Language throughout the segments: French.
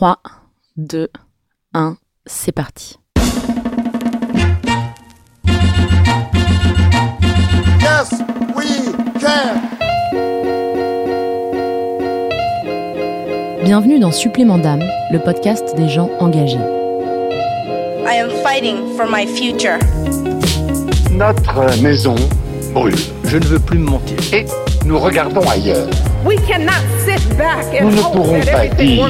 3, 2, 1, c'est parti. Yes, we can. Bienvenue dans Supplément d'âme, le podcast des gens engagés. I am fighting for my future. Notre maison brûle. Je ne veux plus me mentir. Et nous regardons ailleurs. We cannot sit back and nous ne pourrons pas dire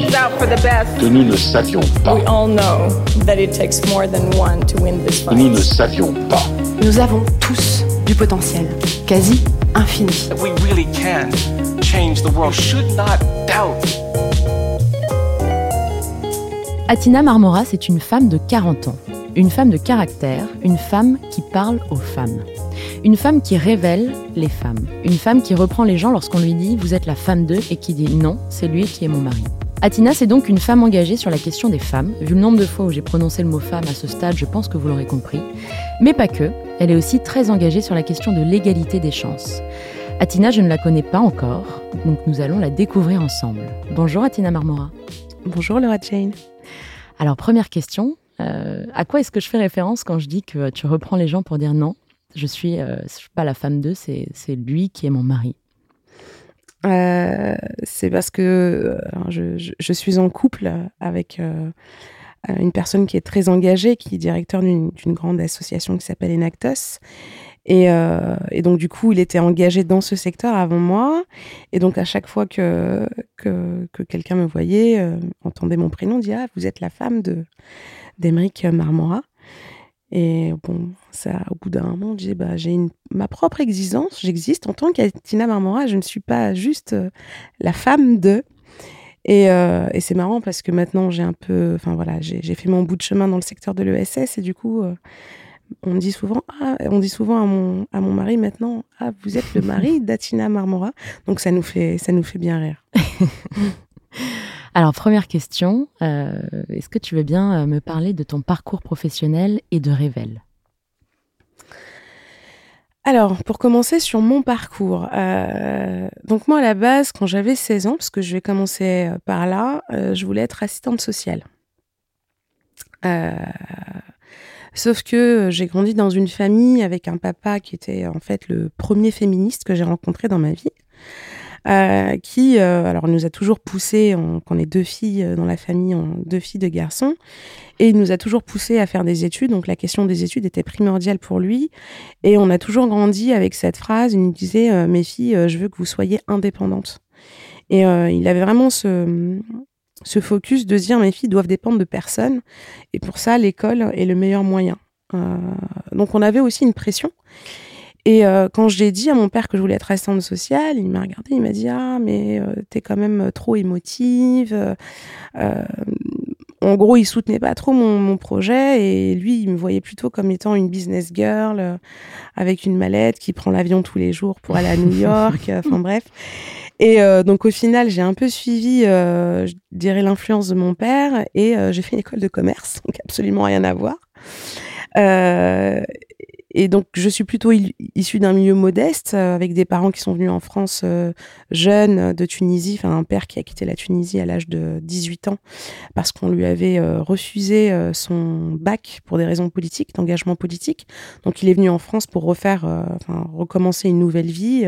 que nous ne savions pas. We all know that it takes more than one to win this fight. Nous ne savions pas. Nous avons tous du potentiel, quasi infini. We really can change the world. You should not doubt. Atina Marmora, c'est une femme de 40 ans. Une femme de caractère, une femme qui parle aux femmes. Une femme qui révèle les femmes. Une femme qui reprend les gens lorsqu'on lui dit « vous êtes la femme d'eux » et qui dit « non, c'est lui qui est mon mari ». Atina, c'est donc une femme engagée sur la question des femmes. Vu le nombre de fois où j'ai prononcé le mot « femme » à ce stade, je pense que vous l'aurez compris. Mais pas que, elle est aussi très engagée sur la question de l'égalité des chances. Atina, je ne la connais pas encore, donc nous allons la découvrir ensemble. Bonjour Atina Marmora. Bonjour Laura Jane. Alors première question, à quoi est-ce que je fais référence quand je dis que tu reprends les gens pour dire « non » ? Je suis pas la femme d'eux, c'est lui qui est mon mari. C'est parce que je suis en couple avec une personne qui est très engagée, qui est directeur d'une grande association qui s'appelle Enactus. Et donc, du coup, il était engagé dans ce secteur avant moi. Et donc, à chaque fois que quelqu'un me voyait, entendait mon prénom, disait « Ah, vous êtes la femme d'Aymeric Marmorat ». Et bon, ça, au bout d'un moment, je disais, bah, j'ai ma propre existence, j'existe en tant qu'Atina Marmora, je ne suis pas juste la femme de. Et c'est marrant parce que maintenant, j'ai fait mon bout de chemin dans le secteur de l'ESS et du coup, on dit souvent à mon mari maintenant, ah, vous êtes le mari d'Atina Marmora. Donc ça nous fait bien rire. Alors, première question, est-ce que tu veux bien me parler de ton parcours professionnel et de Rêv'Elles ? Alors, pour commencer sur mon parcours, donc moi à la base, quand j'avais 16 ans, parce que je vais commencer par là, je voulais être assistante sociale. Sauf que j'ai grandi dans une famille avec un papa qui était en fait le premier féministe que j'ai rencontré dans ma vie. Qui nous a toujours poussé, qu'on est deux filles dans la famille, deux filles, deux garçons, et il nous a toujours poussé à faire des études, donc la question des études était primordiale pour lui, et on a toujours grandi avec cette phrase, il nous disait « mes filles, je veux que vous soyez indépendantes ». Et il avait vraiment ce focus de dire « mes filles doivent dépendre de personne, et pour ça l'école est le meilleur moyen ». Donc on avait aussi une pression. Et quand j'ai dit à mon père que je voulais être assistante sociale, il m'a regardée, il m'a dit « Ah, mais t'es quand même trop émotive. » En gros, il soutenait pas trop mon projet et lui, il me voyait plutôt comme étant une business girl avec une mallette qui prend l'avion tous les jours pour aller à New York, enfin bref. Et donc au final, j'ai un peu suivi, je dirais, l'influence de mon père et j'ai fait une école de commerce, donc absolument rien à voir. Et donc, je suis plutôt issue d'un milieu modeste, avec des parents qui sont venus en France jeunes de Tunisie, enfin un père qui a quitté la Tunisie à l'âge de 18 ans, parce qu'on lui avait refusé son bac pour des raisons politiques, d'engagement politique. Donc, il est venu en France pour recommencer une nouvelle vie,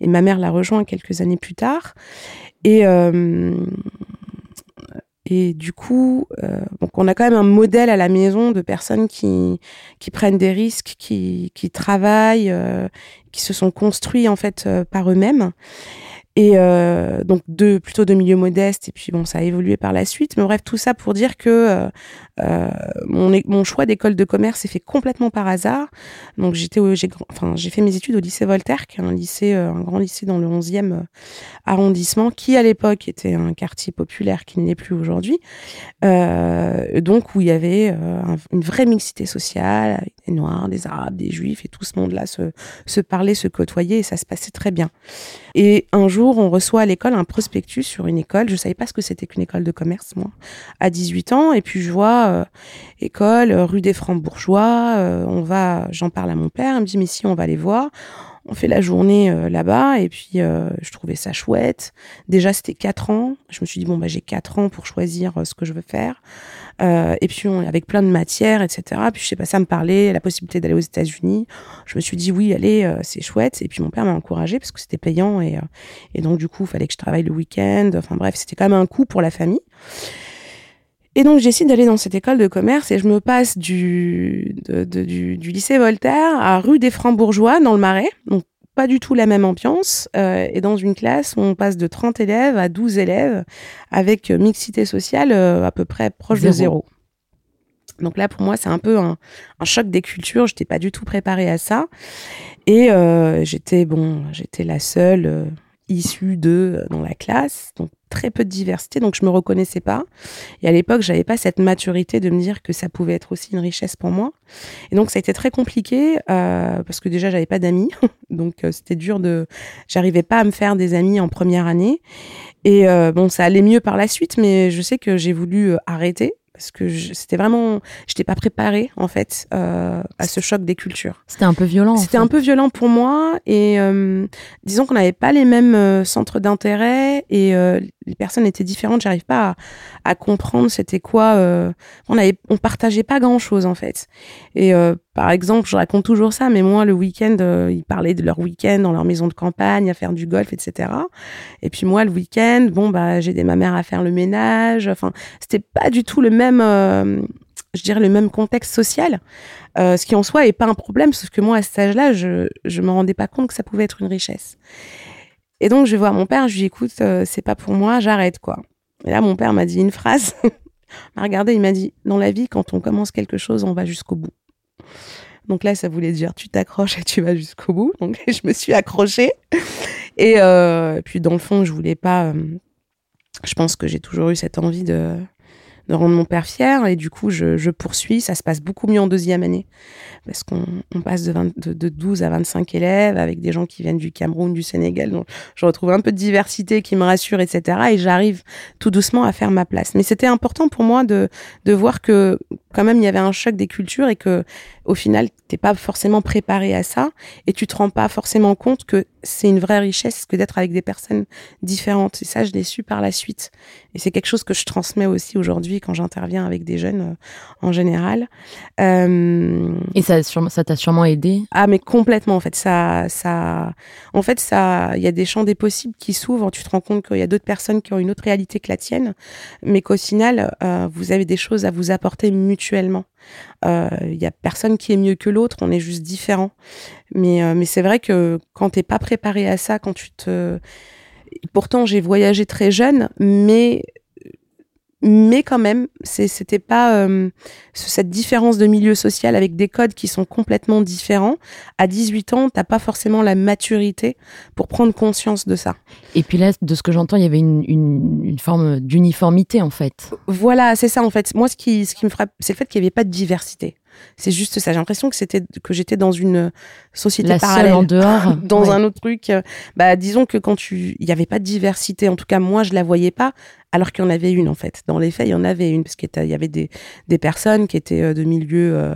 et ma mère l'a rejoint quelques années plus tard. Et du coup, donc on a quand même un modèle à la maison de personnes qui prennent des risques, qui travaillent, qui se sont construits en fait par eux-mêmes. Et donc plutôt de milieux modestes. Et puis bon, ça a évolué par la suite. Mais bref, tout ça pour dire que mon choix d'école de commerce s'est fait complètement par hasard. Donc j'ai fait mes études au lycée Voltaire, qui est un grand lycée dans le 11e arrondissement, qui à l'époque était un quartier populaire qui ne l'est plus aujourd'hui. Donc où il y avait une vraie mixité sociale, avec des Noirs, des Arabes, des Juifs, et tout ce monde-là se parlait, se côtoyait, et ça se passait très bien. Et un jour, on reçoit à l'école un prospectus sur une école. Je savais pas ce que c'était qu'une école de commerce, moi, à 18 ans. Et puis, je vois école, rue des Francs-Bourgeois. J'en parle à mon père. Il me dit, mais si, on va les voir. On fait la journée là-bas et puis je trouvais ça chouette. Déjà, c'était 4 ans. Je me suis dit, bon, bah, j'ai 4 ans pour choisir ce que je veux faire. Et puis, avec plein de matières, etc. Puis, je sais pas, ça me parlait, la possibilité d'aller aux États-Unis. Je me suis dit, oui, allez, c'est chouette. Et puis, mon père m'a encouragée parce que c'était payant. Et donc, du coup, il fallait que je travaille le week-end. Enfin bref, c'était quand même un coup pour la famille. Et donc, je décide d'aller dans cette école de commerce et je me passe du lycée Voltaire à rue des Francs-Bourgeois, dans le Marais. Donc, pas du tout la même ambiance. Et dans une classe, on passe de 30 élèves à 12 élèves avec mixité sociale à peu près proche de zéro. Donc là, pour moi, c'est un peu un choc des cultures. Je n'étais pas du tout préparée à ça. Et j'étais la seule issue d'eux dans la classe. Donc, très peu de diversité, donc je me reconnaissais pas. Et à l'époque, j'avais pas cette maturité de me dire que ça pouvait être aussi une richesse pour moi. Et donc, ça a été très compliqué parce que déjà, j'avais pas d'amis. Donc, c'était dur j'arrivais pas à me faire des amis en première année. Et ça allait mieux par la suite, mais je sais que j'ai voulu arrêter. Parce que c'était vraiment... Je n'étais pas préparée, en fait, à ce choc des cultures. C'était un peu violent. C'était un peu violent pour moi. Et disons qu'on n'avait pas les mêmes centres d'intérêt. Et les personnes étaient différentes. Je n'arrive pas à comprendre c'était quoi... on partageait pas grand-chose, en fait. Et par exemple, je raconte toujours ça, mais moi, le week-end, ils parlaient de leur week-end dans leur maison de campagne, à faire du golf, etc. Et puis moi, le week-end, j'aidais ma mère à faire le ménage. Enfin, c'était pas du tout le même... le même contexte social, ce qui en soi n'est pas un problème, parce que moi, à cet âge-là, je ne me rendais pas compte que ça pouvait être une richesse. Et donc, je vais voir mon père, je lui dis, écoute, c'est pas pour moi, j'arrête, quoi. Et là, mon père m'a dit une phrase, il m'a regardé, il m'a dit, dans la vie, quand on commence quelque chose, on va jusqu'au bout. Donc là, ça voulait dire, tu t'accroches et tu vas jusqu'au bout. Donc, je me suis accrochée. Et puis, dans le fond, je ne voulais pas... je pense que j'ai toujours eu cette envie de rendre mon père fier. Et du coup, je poursuis. Ça se passe beaucoup mieux en deuxième année. Parce qu'on passe de 12 à 25 élèves avec des gens qui viennent du Cameroun, du Sénégal. Donc, je retrouve un peu de diversité qui me rassure, etc. Et j'arrive tout doucement à faire ma place. Mais c'était important pour moi de voir que quand même, il y avait un choc des cultures et que au final, t'es pas forcément préparé à ça. Et tu te rends pas forcément compte que c'est une vraie richesse que d'être avec des personnes différentes. Et ça, je l'ai su par la suite. Et c'est quelque chose que je transmets aussi aujourd'hui quand j'interviens avec des jeunes en général. Et ça t'a sûrement aidé? Ah, mais complètement, en fait. Il y a des champs des possibles qui s'ouvrent. Tu te rends compte qu'il y a d'autres personnes qui ont une autre réalité que la tienne, mais qu'au final, vous avez des choses à vous apporter mutuellement. Il y a personne qui est mieux que l'autre, on est juste différents. Mais c'est vrai que quand t'es pas préparé à ça, Pourtant, j'ai voyagé très jeune, mais quand même, c'était pas cette différence de milieu social avec des codes qui sont complètement différents. À 18 ans, t'as pas forcément la maturité pour prendre conscience de ça. Et puis là, de ce que j'entends, il y avait une forme d'uniformité, en fait. Voilà, c'est ça, en fait. Moi, ce qui me frappe, c'est le fait qu'il n'y avait pas de diversité. C'est juste ça. J'ai l'impression que j'étais dans une société parallèle, en dehors, dans un autre truc. Disons que il n'y avait pas de diversité. En tout cas, moi, je la voyais pas, alors qu'il y en avait une, en fait. Dans les faits, il y en avait une, parce qu'il y avait des personnes qui étaient de milieux,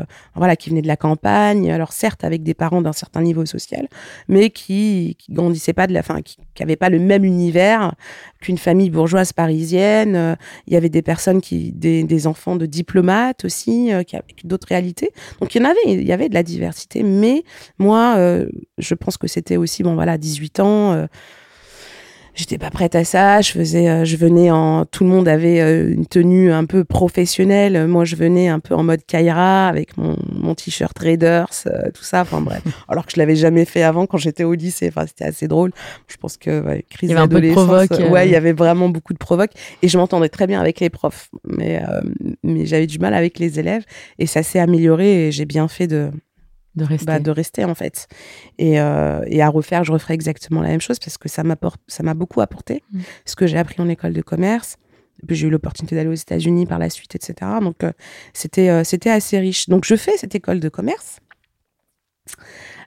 qui venaient de la campagne. Alors certes, avec des parents d'un certain niveau social, mais qui grandissaient pas qui n'avaient pas le même univers qu'une famille bourgeoise parisienne. Il y avait des personnes des enfants de diplomates aussi, avec d'autres réalités. Donc, il y avait de la diversité, mais moi, je pense que c'était aussi, 18 ans, j'étais pas prête à ça, tout le monde avait une tenue un peu professionnelle, moi je venais un peu en mode Kaira, avec mon t-shirt Raiders, tout ça, alors que je l'avais jamais fait avant quand j'étais au lycée, c'était assez drôle. Je pense que, crise d'adolescence, il y avait vraiment beaucoup de provoques, et je m'entendais très bien avec les profs, mais j'avais du mal avec les élèves, et ça s'est amélioré, et j'ai bien fait de rester en fait, et à refaire, je referai exactement la même chose parce que ça m'a beaucoup apporté ce que j'ai appris en école de commerce. Puis j'ai eu l'opportunité d'aller aux États-Unis par la suite, etc. Donc c'était assez riche. Donc je fais cette école de commerce.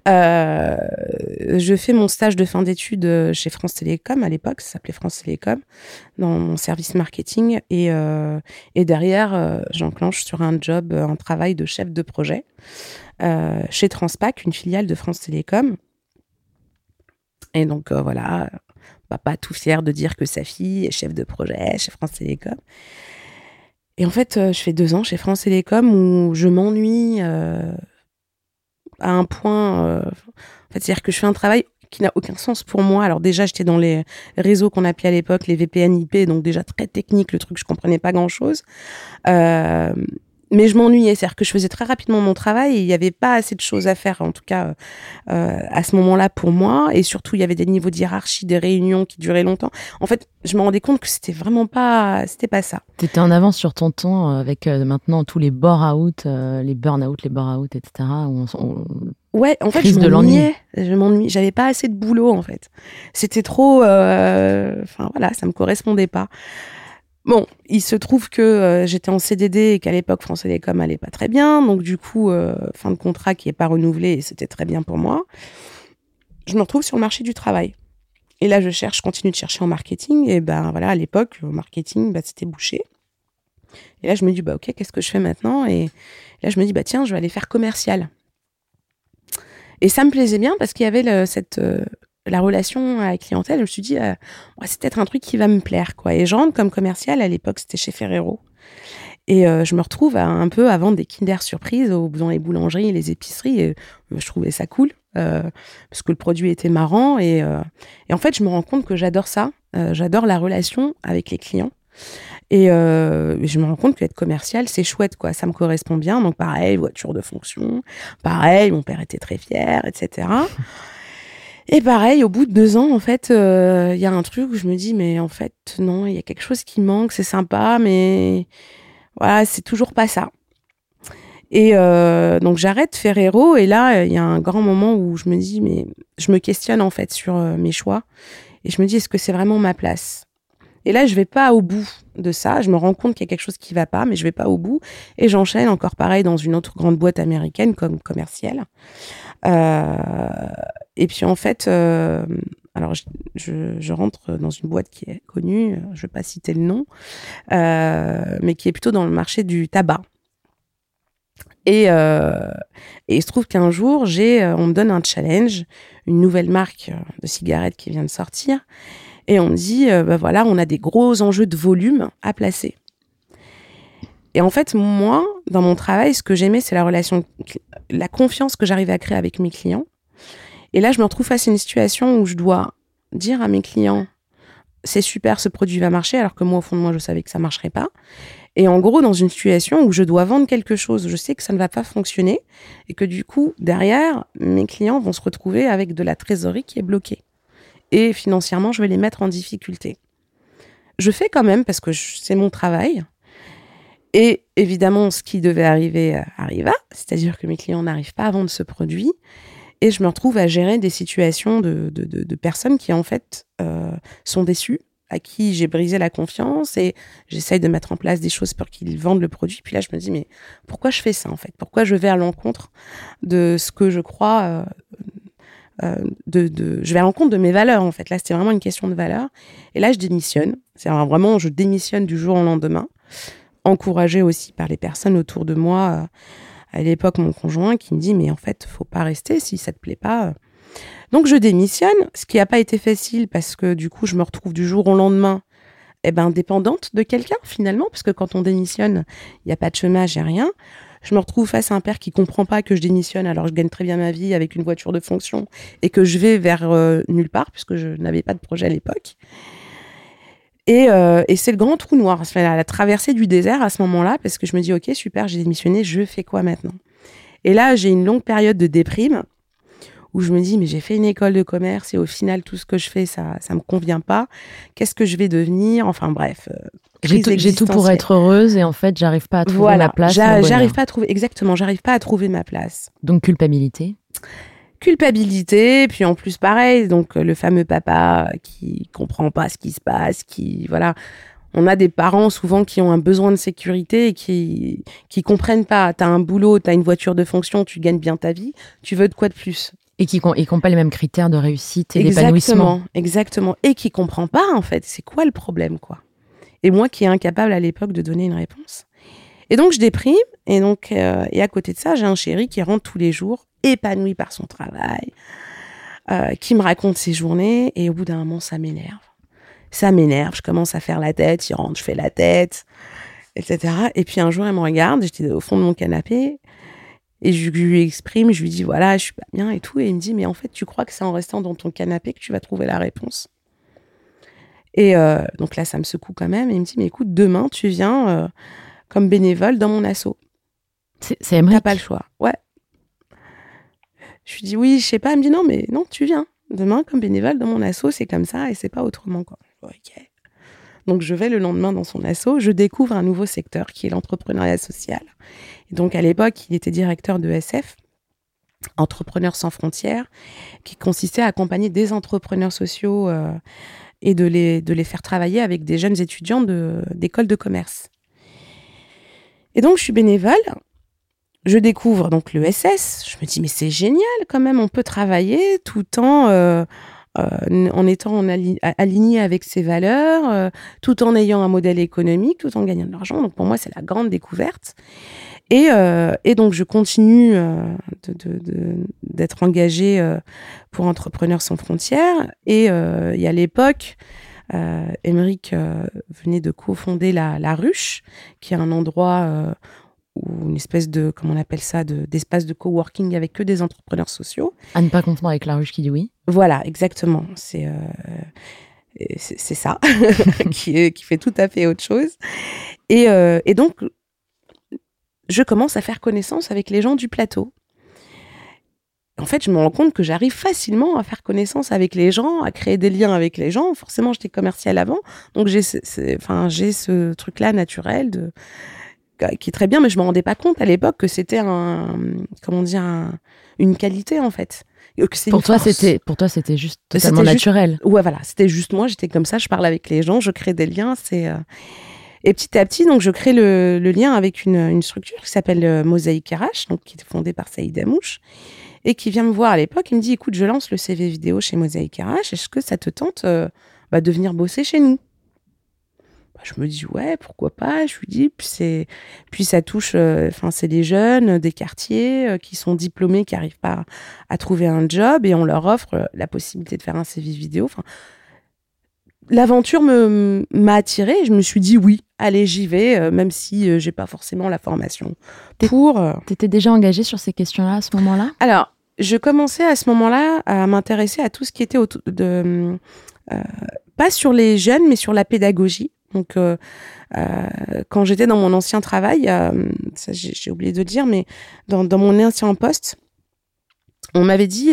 Je fais mon stage de fin d'études chez France Télécom à l'époque, ça s'appelait France Télécom, dans mon service marketing. Et derrière, j'enclenche sur un travail de chef de projet chez Transpac, une filiale de France Télécom. Et donc, voilà, papa tout fier de dire que sa fille est chef de projet chez France Télécom. Et en fait, je fais 2 ans chez France Télécom où je m'ennuie à un point... en fait, c'est-à-dire que je fais un travail qui n'a aucun sens pour moi. Alors déjà, j'étais dans les réseaux qu'on appelait à l'époque les VPN IP, donc déjà très technique, le truc, je comprenais pas grand-chose. Mais je m'ennuyais, c'est-à-dire que je faisais très rapidement mon travail et il n'y avait pas assez de choses à faire, en tout cas à ce moment-là pour moi. Et surtout, il y avait des niveaux d'hiérarchie, des réunions qui duraient longtemps. En fait, je me rendais compte que c'était vraiment pas, c'était pas ça. Tu étais en avance sur ton temps avec maintenant tous les burn-out, les burn-out, etc. Ouais, en fait, je m'ennuyais. J'avais pas assez de boulot, en fait. C'était trop... Enfin, voilà, ça me correspondait pas. Bon, il se trouve que j'étais en CDD et qu'à l'époque, France Télécom allait pas très bien. Donc, du coup, fin de contrat qui est pas renouvelé et c'était très bien pour moi. Je me retrouve sur le marché du travail. Et là, je continue de chercher en marketing. Et ben voilà, à l'époque, le marketing, c'était bouché. Et là, je me dis, OK, qu'est-ce que je fais maintenant? Et là, je me dis, tiens, je vais aller faire commercial. Et ça me plaisait bien parce qu'il y avait la relation à la clientèle, je me suis dit, c'est peut-être un truc qui va me plaire, quoi. Et je rentre comme commerciale, à l'époque, c'était chez Ferrero. Et je me retrouve un peu à vendre des Kinder Surprise dans les boulangeries et les épiceries. Et je trouvais ça cool, parce que le produit était marrant. Et en fait, je me rends compte que j'adore ça. J'adore la relation avec les clients. Et je me rends compte qu'être commercial, c'est chouette, quoi. Ça me correspond bien. Donc, pareil, voiture de fonction. Pareil, mon père était très fier, etc. Et pareil, au bout de 2 ans, en fait, il y a un truc où je me dis, mais en fait, non, il y a quelque chose qui manque, c'est sympa, mais voilà, c'est toujours pas ça. Et donc, j'arrête Ferrero, et là, il y a un grand moment où je me dis, mais je me questionne, en fait, sur mes choix. Et je me dis, est-ce que c'est vraiment ma place ? Et là, je vais pas au bout de ça. Je me rends compte qu'il y a quelque chose qui va pas, mais je vais pas au bout. Et j'enchaîne encore pareil dans une autre grande boîte américaine comme commerciale. Et puis, en fait, alors je rentre dans une boîte qui est connue, je vais pas citer le nom, mais qui est plutôt dans le marché du tabac. Et il se trouve qu'un jour, on me donne un challenge, une nouvelle marque de cigarettes qui vient de sortir. Et on me dit, voilà, on a des gros enjeux de volume à placer. Et en fait, moi, dans mon travail, ce que j'aimais, c'est la relation, la confiance que j'arrivais à créer avec mes clients. Et là, je me retrouve face à une situation où je dois dire à mes clients, c'est super, ce produit va marcher, alors que moi, au fond de moi, je savais que ça ne marcherait pas. Et en gros, dans une situation où je dois vendre quelque chose, je sais que ça ne va pas fonctionner et que du coup, derrière, mes clients vont se retrouver avec de la trésorerie qui est bloquée. Et financièrement, je vais les mettre en difficulté. Je fais quand même, parce que c'est mon travail. Et évidemment, ce qui devait arriver, arriva. C'est-à-dire que mes clients n'arrivent pas à vendre ce produit. Et je me retrouve à gérer des situations de personnes qui, en fait, sont déçues, à qui j'ai brisé la confiance. Et j'essaye de mettre en place des choses pour qu'ils vendent le produit. Puis là, je me dis, mais pourquoi je fais ça, en fait ? Pourquoi je vais à l'encontre de ce que je crois je vais à l'encontre de mes valeurs, en fait. Là, c'était vraiment une question de valeurs. Et là, je démissionne. C'est-à-dire, vraiment, je démissionne du jour au lendemain, encouragée aussi par les personnes autour de moi. À l'époque, mon conjoint qui me dit, mais en fait, faut pas rester si ça te plaît pas. Donc, je démissionne, ce qui n'a pas été facile parce que, du coup, je me retrouve du jour au lendemain dépendante de quelqu'un, finalement, parce que quand on démissionne, il n'y a pas de chômage, il n'y a rien. Je me retrouve face à un père qui ne comprend pas que je démissionne, alors je gagne très bien ma vie avec une voiture de fonction et que je vais vers nulle part, puisque je n'avais pas de projet à l'époque. Et c'est le grand trou noir, la traversée du désert à ce moment-là, parce que je me dis, OK, super, j'ai démissionné, je fais quoi maintenant ? Et là, j'ai une longue période de déprime où je me dis, mais j'ai fait une école de commerce et au final, tout ce que je fais, ça ne me convient pas. Qu'est-ce que je vais devenir ? Enfin bref... J'ai tout pour être heureuse et en fait, j'arrive pas à trouver ma place. J'arrive pas à trouver, exactement, j'arrive pas à trouver ma place. Donc, culpabilité, puis en plus, pareil, donc le fameux papa qui comprend pas ce qui se passe, voilà. On a des parents souvent qui ont un besoin de sécurité et qui comprennent pas. T'as un boulot, t'as une voiture de fonction, tu gagnes bien ta vie, tu veux de quoi de plus ? Et qui n'ont pas les mêmes critères de réussite et d'épanouissement. Exactement, et qui comprend pas en fait. C'est quoi le problème, quoi ? Et moi qui est incapable à l'époque de donner une réponse. Et donc, je déprime. Et donc, et à côté de ça, j'ai un chéri qui rentre tous les jours, épanoui par son travail, qui me raconte ses journées, et au bout d'un moment, ça m'énerve. Ça m'énerve, je commence à faire la tête, il rentre, je fais la tête, etc. Et puis un jour, elle me regarde, j'étais au fond de mon canapé, et je lui exprime, je lui dis, voilà, je suis pas bien et tout, et il me dit, mais en fait, tu crois que c'est en restant dans ton canapé que tu vas trouver la réponse ? Et donc là, ça me secoue quand même, et il me dit, mais écoute, demain, tu viens comme bénévole dans mon asso. C'est Aymeric. T'as pas le choix, ouais. Je lui dis, oui, je sais pas. Elle me dit, non, mais non, tu viens. Demain, comme bénévole dans mon asso, c'est comme ça et c'est pas autrement, quoi. Ok. Donc, je vais le lendemain dans son asso. Je découvre un nouveau secteur qui est l'entrepreneuriat social. Et donc, à l'époque, il était directeur de SF, Entrepreneurs sans frontières, qui consistait à accompagner des entrepreneurs sociaux et de les faire travailler avec des jeunes étudiants d'écoles de commerce. Et donc, je suis bénévole. Je découvre donc le SS, je me dis mais c'est génial quand même, on peut travailler tout en étant aligné avec ses valeurs, tout en ayant un modèle économique, tout en gagnant de l'argent. Donc pour moi c'est la grande découverte. Et donc je continue d'être engagée pour Entrepreneurs sans frontières. Et à l'époque, Aymeric venait de cofonder la Ruche, qui est un endroit... ou une espèce de, comment on appelle ça, d'espace de coworking avec que des entrepreneurs sociaux. À ne pas confondre avec La Ruche qui dit oui. Voilà, exactement. C'est ça, qui fait tout à fait autre chose. Et donc, je commence à faire connaissance avec les gens du plateau. En fait, je me rends compte que j'arrive facilement à faire connaissance avec les gens, à créer des liens avec les gens. Forcément, j'étais commerciale avant, donc j'ai ce truc-là naturel de... qui est très bien, mais je ne me rendais pas compte à l'époque que c'était une qualité, en fait. Pour toi, c'était juste totalement naturel. Ouais, voilà, c'était juste moi, j'étais comme ça, je parle avec les gens, je crée des liens. Et petit à petit, donc, je crée le lien avec une structure qui s'appelle Mozaïk RH, donc, qui est fondée par Saïd Amouch, et qui vient me voir à l'époque, il me dit, écoute, je lance le CV vidéo chez Mozaïk RH, est-ce que ça te tente de venir bosser chez nous ? Je me dis, ouais, pourquoi pas, je lui dis, puis ça touche, c'est des jeunes des quartiers qui sont diplômés, qui n'arrivent pas à trouver un job, et on leur offre la possibilité de faire un CV vidéo. L'aventure m'a attirée, et je me suis dit, oui, allez, j'y vais, même si je n'ai pas forcément la formation. Tu étais déjà engagée sur ces questions-là à ce moment-là ? Alors, je commençais à ce moment-là à m'intéresser à tout ce qui était pas sur les jeunes, mais sur la pédagogie. Donc, quand j'étais dans mon ancien travail, ça, j'ai oublié de le dire, mais dans mon ancien poste, on m'avait dit,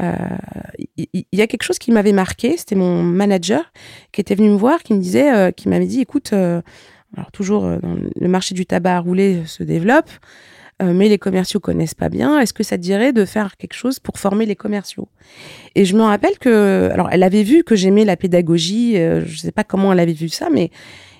il y a quelque chose qui m'avait marqué, c'était mon manager qui était venu me voir, qui m'avait dit, écoute, alors toujours, le marché du tabac à rouler se développe, mais les commerciaux connaissent pas bien, est-ce que ça te dirait de faire quelque chose pour former les commerciaux ? Et je me rappelle elle avait vu que j'aimais la pédagogie, je sais pas comment elle avait vu ça,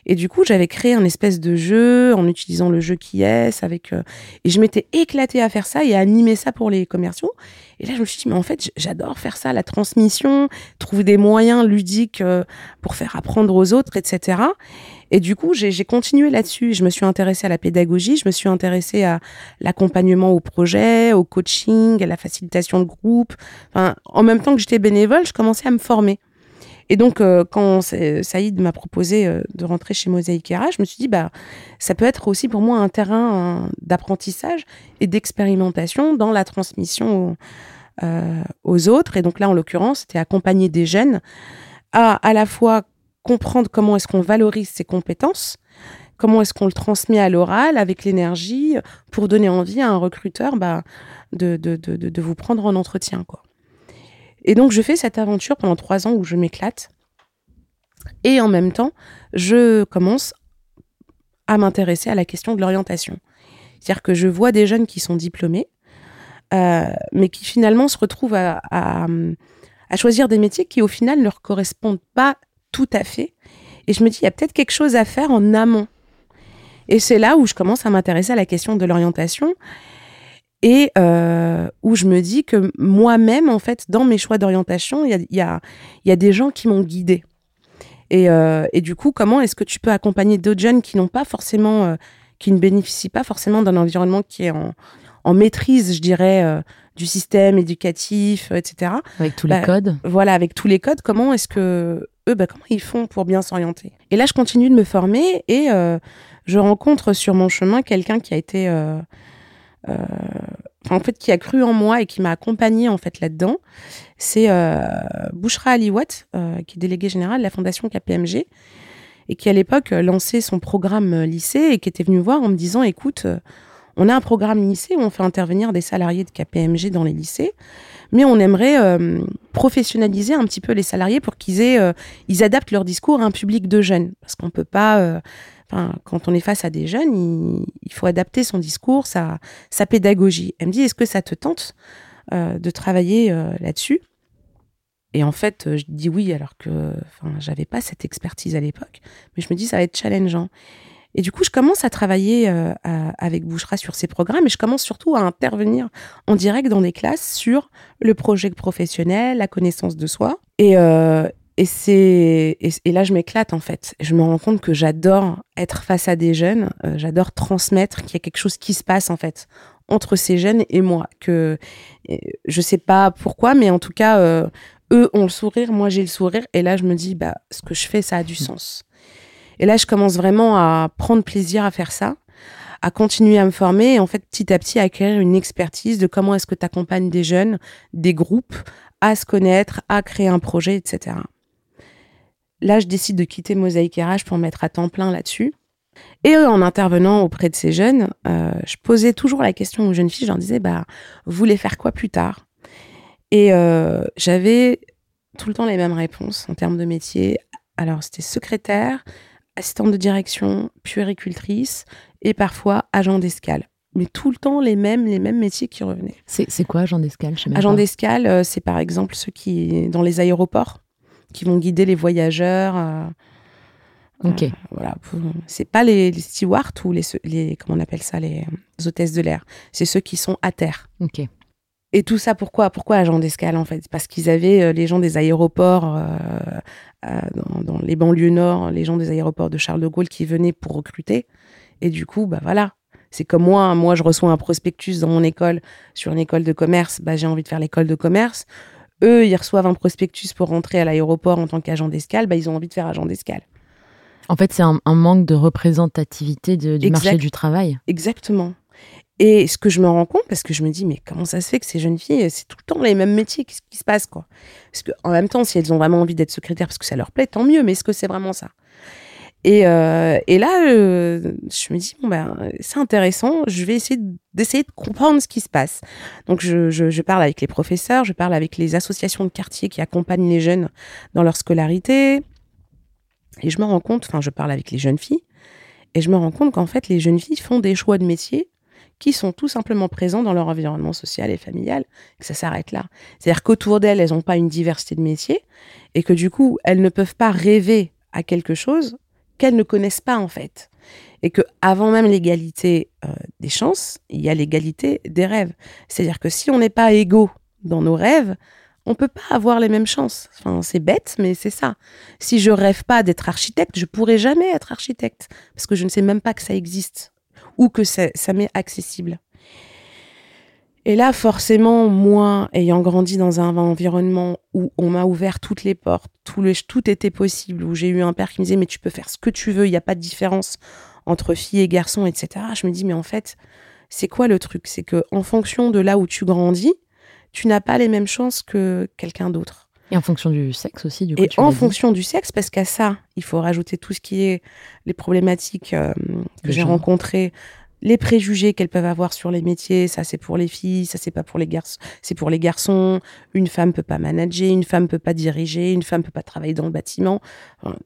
et du coup, j'avais créé un espèce de jeu, en utilisant le jeu qui est, et je m'étais éclatée à faire ça et à animer ça pour les commerciaux. Et là, je me suis dit, mais en fait, j'adore faire ça, la transmission, trouver des moyens ludiques pour faire apprendre aux autres, etc. Et du coup, j'ai continué là-dessus. Je me suis intéressée à la pédagogie, je me suis intéressée à l'accompagnement au projet, au coaching, à la facilitation de groupe. En même temps que j'étais bénévole, je commençais à me former. Et donc, quand Saïd m'a proposé de rentrer chez Mozaïk RH, je me suis dit, ça peut être aussi pour moi un terrain d'apprentissage et d'expérimentation dans la transmission aux autres. Et donc là, en l'occurrence, c'était accompagner des jeunes à la fois comprendre comment est-ce qu'on valorise ses compétences, comment est-ce qu'on le transmet à l'oral, avec l'énergie, pour donner envie à un recruteur de vous prendre en entretien, quoi. Et donc, je fais cette aventure pendant 3 ans où je m'éclate. Et en même temps, je commence à m'intéresser à la question de l'orientation. C'est-à-dire que je vois des jeunes qui sont diplômés, mais qui finalement se retrouvent à choisir des métiers qui, au final, ne leur correspondent pas tout à fait. Et je me dis, il y a peut-être quelque chose à faire en amont. Et c'est là où je commence à m'intéresser à la question de l'orientation. Et où je me dis que moi-même, en fait, dans mes choix d'orientation, il y a des gens qui m'ont guidée. Et du coup, comment est-ce que tu peux accompagner d'autres jeunes qui ne bénéficient pas forcément d'un environnement qui est en, en maîtrise, je dirais, du système éducatif, etc. Avec tous les codes. Voilà, avec tous les codes. Comment est-ce que eux, comment ils font pour bien s'orienter? Et là, je continue de me former et je rencontre sur mon chemin quelqu'un qui a été, en fait, qui a cru en moi et qui m'a accompagnée en fait là-dedans. C'est Bouchra Aliwat, qui est déléguée générale de la Fondation KPMG et qui à l'époque lançait son programme lycée et qui était venue me voir en me disant, écoute. On a un programme lycée où on fait intervenir des salariés de KPMG dans les lycées, mais on aimerait professionnaliser un petit peu les salariés pour qu'ils aient, ils adaptent leur discours à un public de jeunes. Parce qu'on peut pas, quand on est face à des jeunes, il faut adapter son discours, sa pédagogie. Elle me dit, est-ce que ça te tente de travailler là-dessus? Et en fait, je dis oui, alors que j'avais pas cette expertise à l'époque, mais je me dis, ça va être challengeant. Et du coup, je commence à travailler avec Bouchra sur ces programmes et je commence surtout à intervenir en direct dans des classes sur le projet professionnel, la connaissance de soi. Et là, je m'éclate en fait. Je me rends compte que j'adore être face à des jeunes, j'adore transmettre qu'il y a quelque chose qui se passe en fait entre ces jeunes et moi. Je sais pas pourquoi, mais en tout cas, eux ont le sourire, moi j'ai le sourire. Et là, je me dis, ce que je fais, ça a du sens. Et là, je commence vraiment à prendre plaisir à faire ça, à continuer à me former et en fait, petit à petit, à acquérir une expertise de comment est-ce que tu accompagnes des jeunes, des groupes, à se connaître, à créer un projet, etc. Là, je décide de quitter Mozaïk RH pour me mettre à temps plein là-dessus. Et en intervenant auprès de ces jeunes, je posais toujours la question aux jeunes filles, je leur disais, vous voulez faire quoi plus tard? Et j'avais tout le temps les mêmes réponses en termes de métier. Alors, c'était secrétaire, assistante de direction, puéricultrice et parfois agent d'escale. Mais tout le temps, les mêmes métiers qui revenaient. C'est quoi agent d'escale? Agent d'escale, c'est par exemple ceux qui, dans les aéroports, qui vont guider les voyageurs. Ok. Voilà. C'est pas les stewards ou les comment on appelle ça, les hôtesses de l'air. C'est ceux qui sont à terre. Ok. Et tout ça, pourquoi agents d'escale, en fait? Parce qu'ils avaient les gens des aéroports, dans les banlieues nord, les gens des aéroports de Charles de Gaulle qui venaient pour recruter. Et du coup, voilà. C'est comme moi, je reçois un prospectus dans mon école, sur une école de commerce. J'ai envie de faire l'école de commerce. Eux, ils reçoivent un prospectus pour rentrer à l'aéroport en tant qu'agent d'escale. Ils ont envie de faire agent d'escale. En fait, c'est un manque de représentativité du marché du travail. Exactement. Et ce que je me rends compte, parce que je me dis, mais comment ça se fait que ces jeunes filles, c'est tout le temps les mêmes métiers, qu'est-ce qui se passe, quoi? Parce qu'en même temps, si elles ont vraiment envie d'être secrétaires parce que ça leur plaît, tant mieux, mais est-ce que c'est vraiment ça? Et là, je me dis, c'est intéressant, je vais essayer de comprendre ce qui se passe. Donc, je parle avec les professeurs, je parle avec les associations de quartier qui accompagnent les jeunes dans leur scolarité. Et je me rends compte, je parle avec les jeunes filles, et je me rends compte qu'en fait, les jeunes filles font des choix de métiers qui sont tout simplement présents dans leur environnement social et familial, que ça s'arrête là. C'est-à-dire qu'autour d'elles, elles n'ont pas une diversité de métiers et que du coup, elles ne peuvent pas rêver à quelque chose qu'elles ne connaissent pas en fait. Et qu'avant même l'égalité des chances, il y a l'égalité des rêves. C'est-à-dire que si on n'est pas égaux dans nos rêves, on ne peut pas avoir les mêmes chances. C'est bête, mais c'est ça. Si je ne rêve pas d'être architecte, je ne pourrai jamais être architecte parce que je ne sais même pas que ça existe. Ou que ça m'est accessible. Et là, forcément, moi, ayant grandi dans un environnement où on m'a ouvert toutes les portes, tout était possible, où j'ai eu un père qui me disait « mais tu peux faire ce que tu veux, il n'y a pas de différence entre filles et garçons, etc. » Je me dis « mais en fait, c'est quoi le truc? C'est qu'en fonction de là où tu grandis, tu n'as pas les mêmes chances que quelqu'un d'autre. » Et en fonction du sexe aussi, du coup. Et en fonction du sexe, parce qu'à ça, il faut rajouter tout ce qui est les problématiques que j'ai rencontrées, les préjugés qu'elles peuvent avoir sur les métiers. Ça, c'est pour les filles, ça, c'est pas pour les garçons. C'est pour les garçons. Une femme peut pas manager, une femme peut pas diriger, une femme peut pas travailler dans le bâtiment.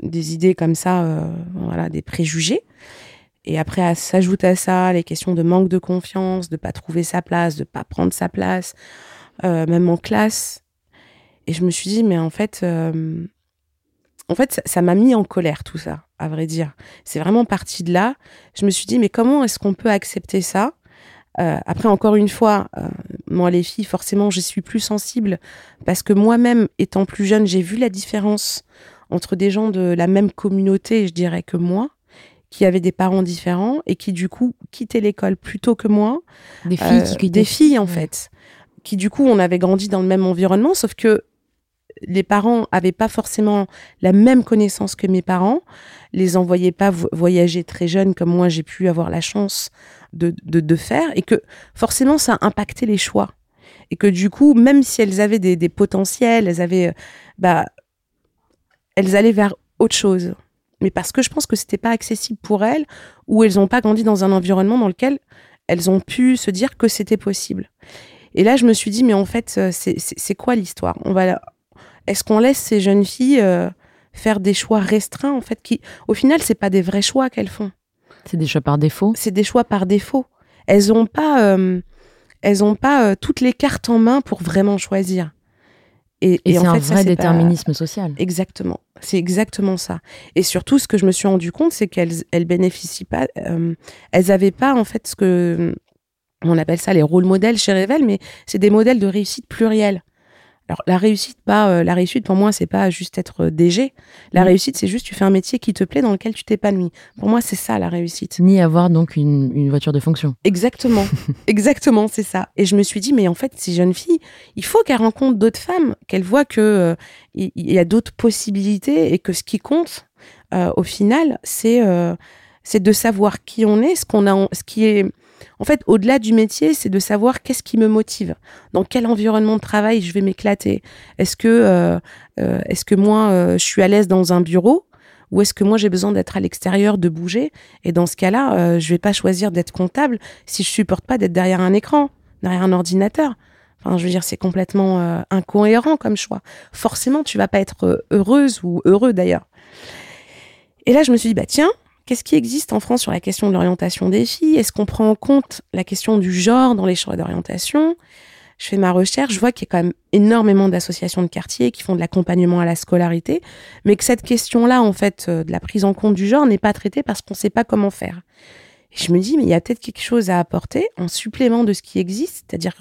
Des idées comme ça, voilà, des préjugés. Et après, s'ajoutent à ça les questions de manque de confiance, de pas trouver sa place, de pas prendre sa place, même en classe. Et je me suis dit, mais en fait ça m'a mis en colère tout ça, à vrai dire. C'est vraiment parti de là. Je me suis dit, mais comment est-ce qu'on peut accepter ça? Après, encore une fois, moi, les filles, forcément, je suis plus sensible parce que moi-même, étant plus jeune, j'ai vu la différence entre des gens de la même communauté, je dirais, que moi, qui avaient des parents différents et qui, du coup, quittaient l'école plus tôt que moi. Des filles qui quittaient. Des filles, en fait. Qui, du coup, on avait grandi dans le même environnement, sauf que les parents n'avaient pas forcément la même connaissance que mes parents, les envoyaient pas voyager très jeunes comme moi j'ai pu avoir la chance de faire, et que forcément ça a impacté les choix. Et que du coup, même si elles avaient des potentiels, elles allaient vers autre chose. Mais parce que je pense que c'était pas accessible pour elles, ou elles n'ont pas grandi dans un environnement dans lequel elles ont pu se dire que c'était possible. Et là, je me suis dit, mais en fait, c'est quoi l'histoire ? Est-ce qu'on laisse ces jeunes filles faire des choix restreints, en fait, qui, au final, c'est pas des vrais choix qu'elles font. C'est des choix par défaut. C'est des choix par défaut. Elles n'ont pas, toutes les cartes en main pour vraiment choisir. Et c'est en fait, un vrai déterminisme social. Exactement. C'est exactement ça. Et surtout, ce que je me suis rendu compte, c'est qu'elles bénéficient pas. Elles n'avaient pas, en fait, ce que on appelle ça les rôles modèles chez Rêv'Elles, mais c'est des modèles de réussite plurielle. Alors, la réussite, pour moi, c'est pas juste être DG. La réussite, c'est juste, tu fais un métier qui te plaît, dans lequel tu t'épanouis. Pour moi, c'est ça, la réussite. Ni avoir, donc, une voiture de fonction. Exactement. Exactement, c'est ça. Et je me suis dit, mais en fait, ces jeunes filles, il faut qu'elles rencontrent d'autres femmes, qu'elles voient que y a d'autres possibilités et que ce qui compte, au final, c'est de savoir qui on est, ce qui est... En fait, au-delà du métier, c'est de savoir qu'est-ce qui me motive. Dans quel environnement de travail je vais m'éclater ? Est-ce que moi, je suis à l'aise dans un bureau ? Ou est-ce que moi, j'ai besoin d'être à l'extérieur, de bouger ? Et dans ce cas-là, je ne vais pas choisir d'être comptable si je ne supporte pas d'être derrière un écran, derrière un ordinateur. Enfin, je veux dire, c'est complètement incohérent comme choix. Forcément, tu ne vas pas être heureuse ou heureux d'ailleurs. Et là, je me suis dit, bah tiens, qu'est-ce qui existe en France sur la question de l'orientation des filles ? Est-ce qu'on prend en compte la question du genre dans les choix d'orientation ? Je fais ma recherche, je vois qu'il y a quand même énormément d'associations de quartier qui font de l'accompagnement à la scolarité, mais que cette question-là, en fait, de la prise en compte du genre n'est pas traitée parce qu'on ne sait pas comment faire. Et je me dis, mais il y a peut-être quelque chose à apporter en supplément de ce qui existe, c'est-à-dire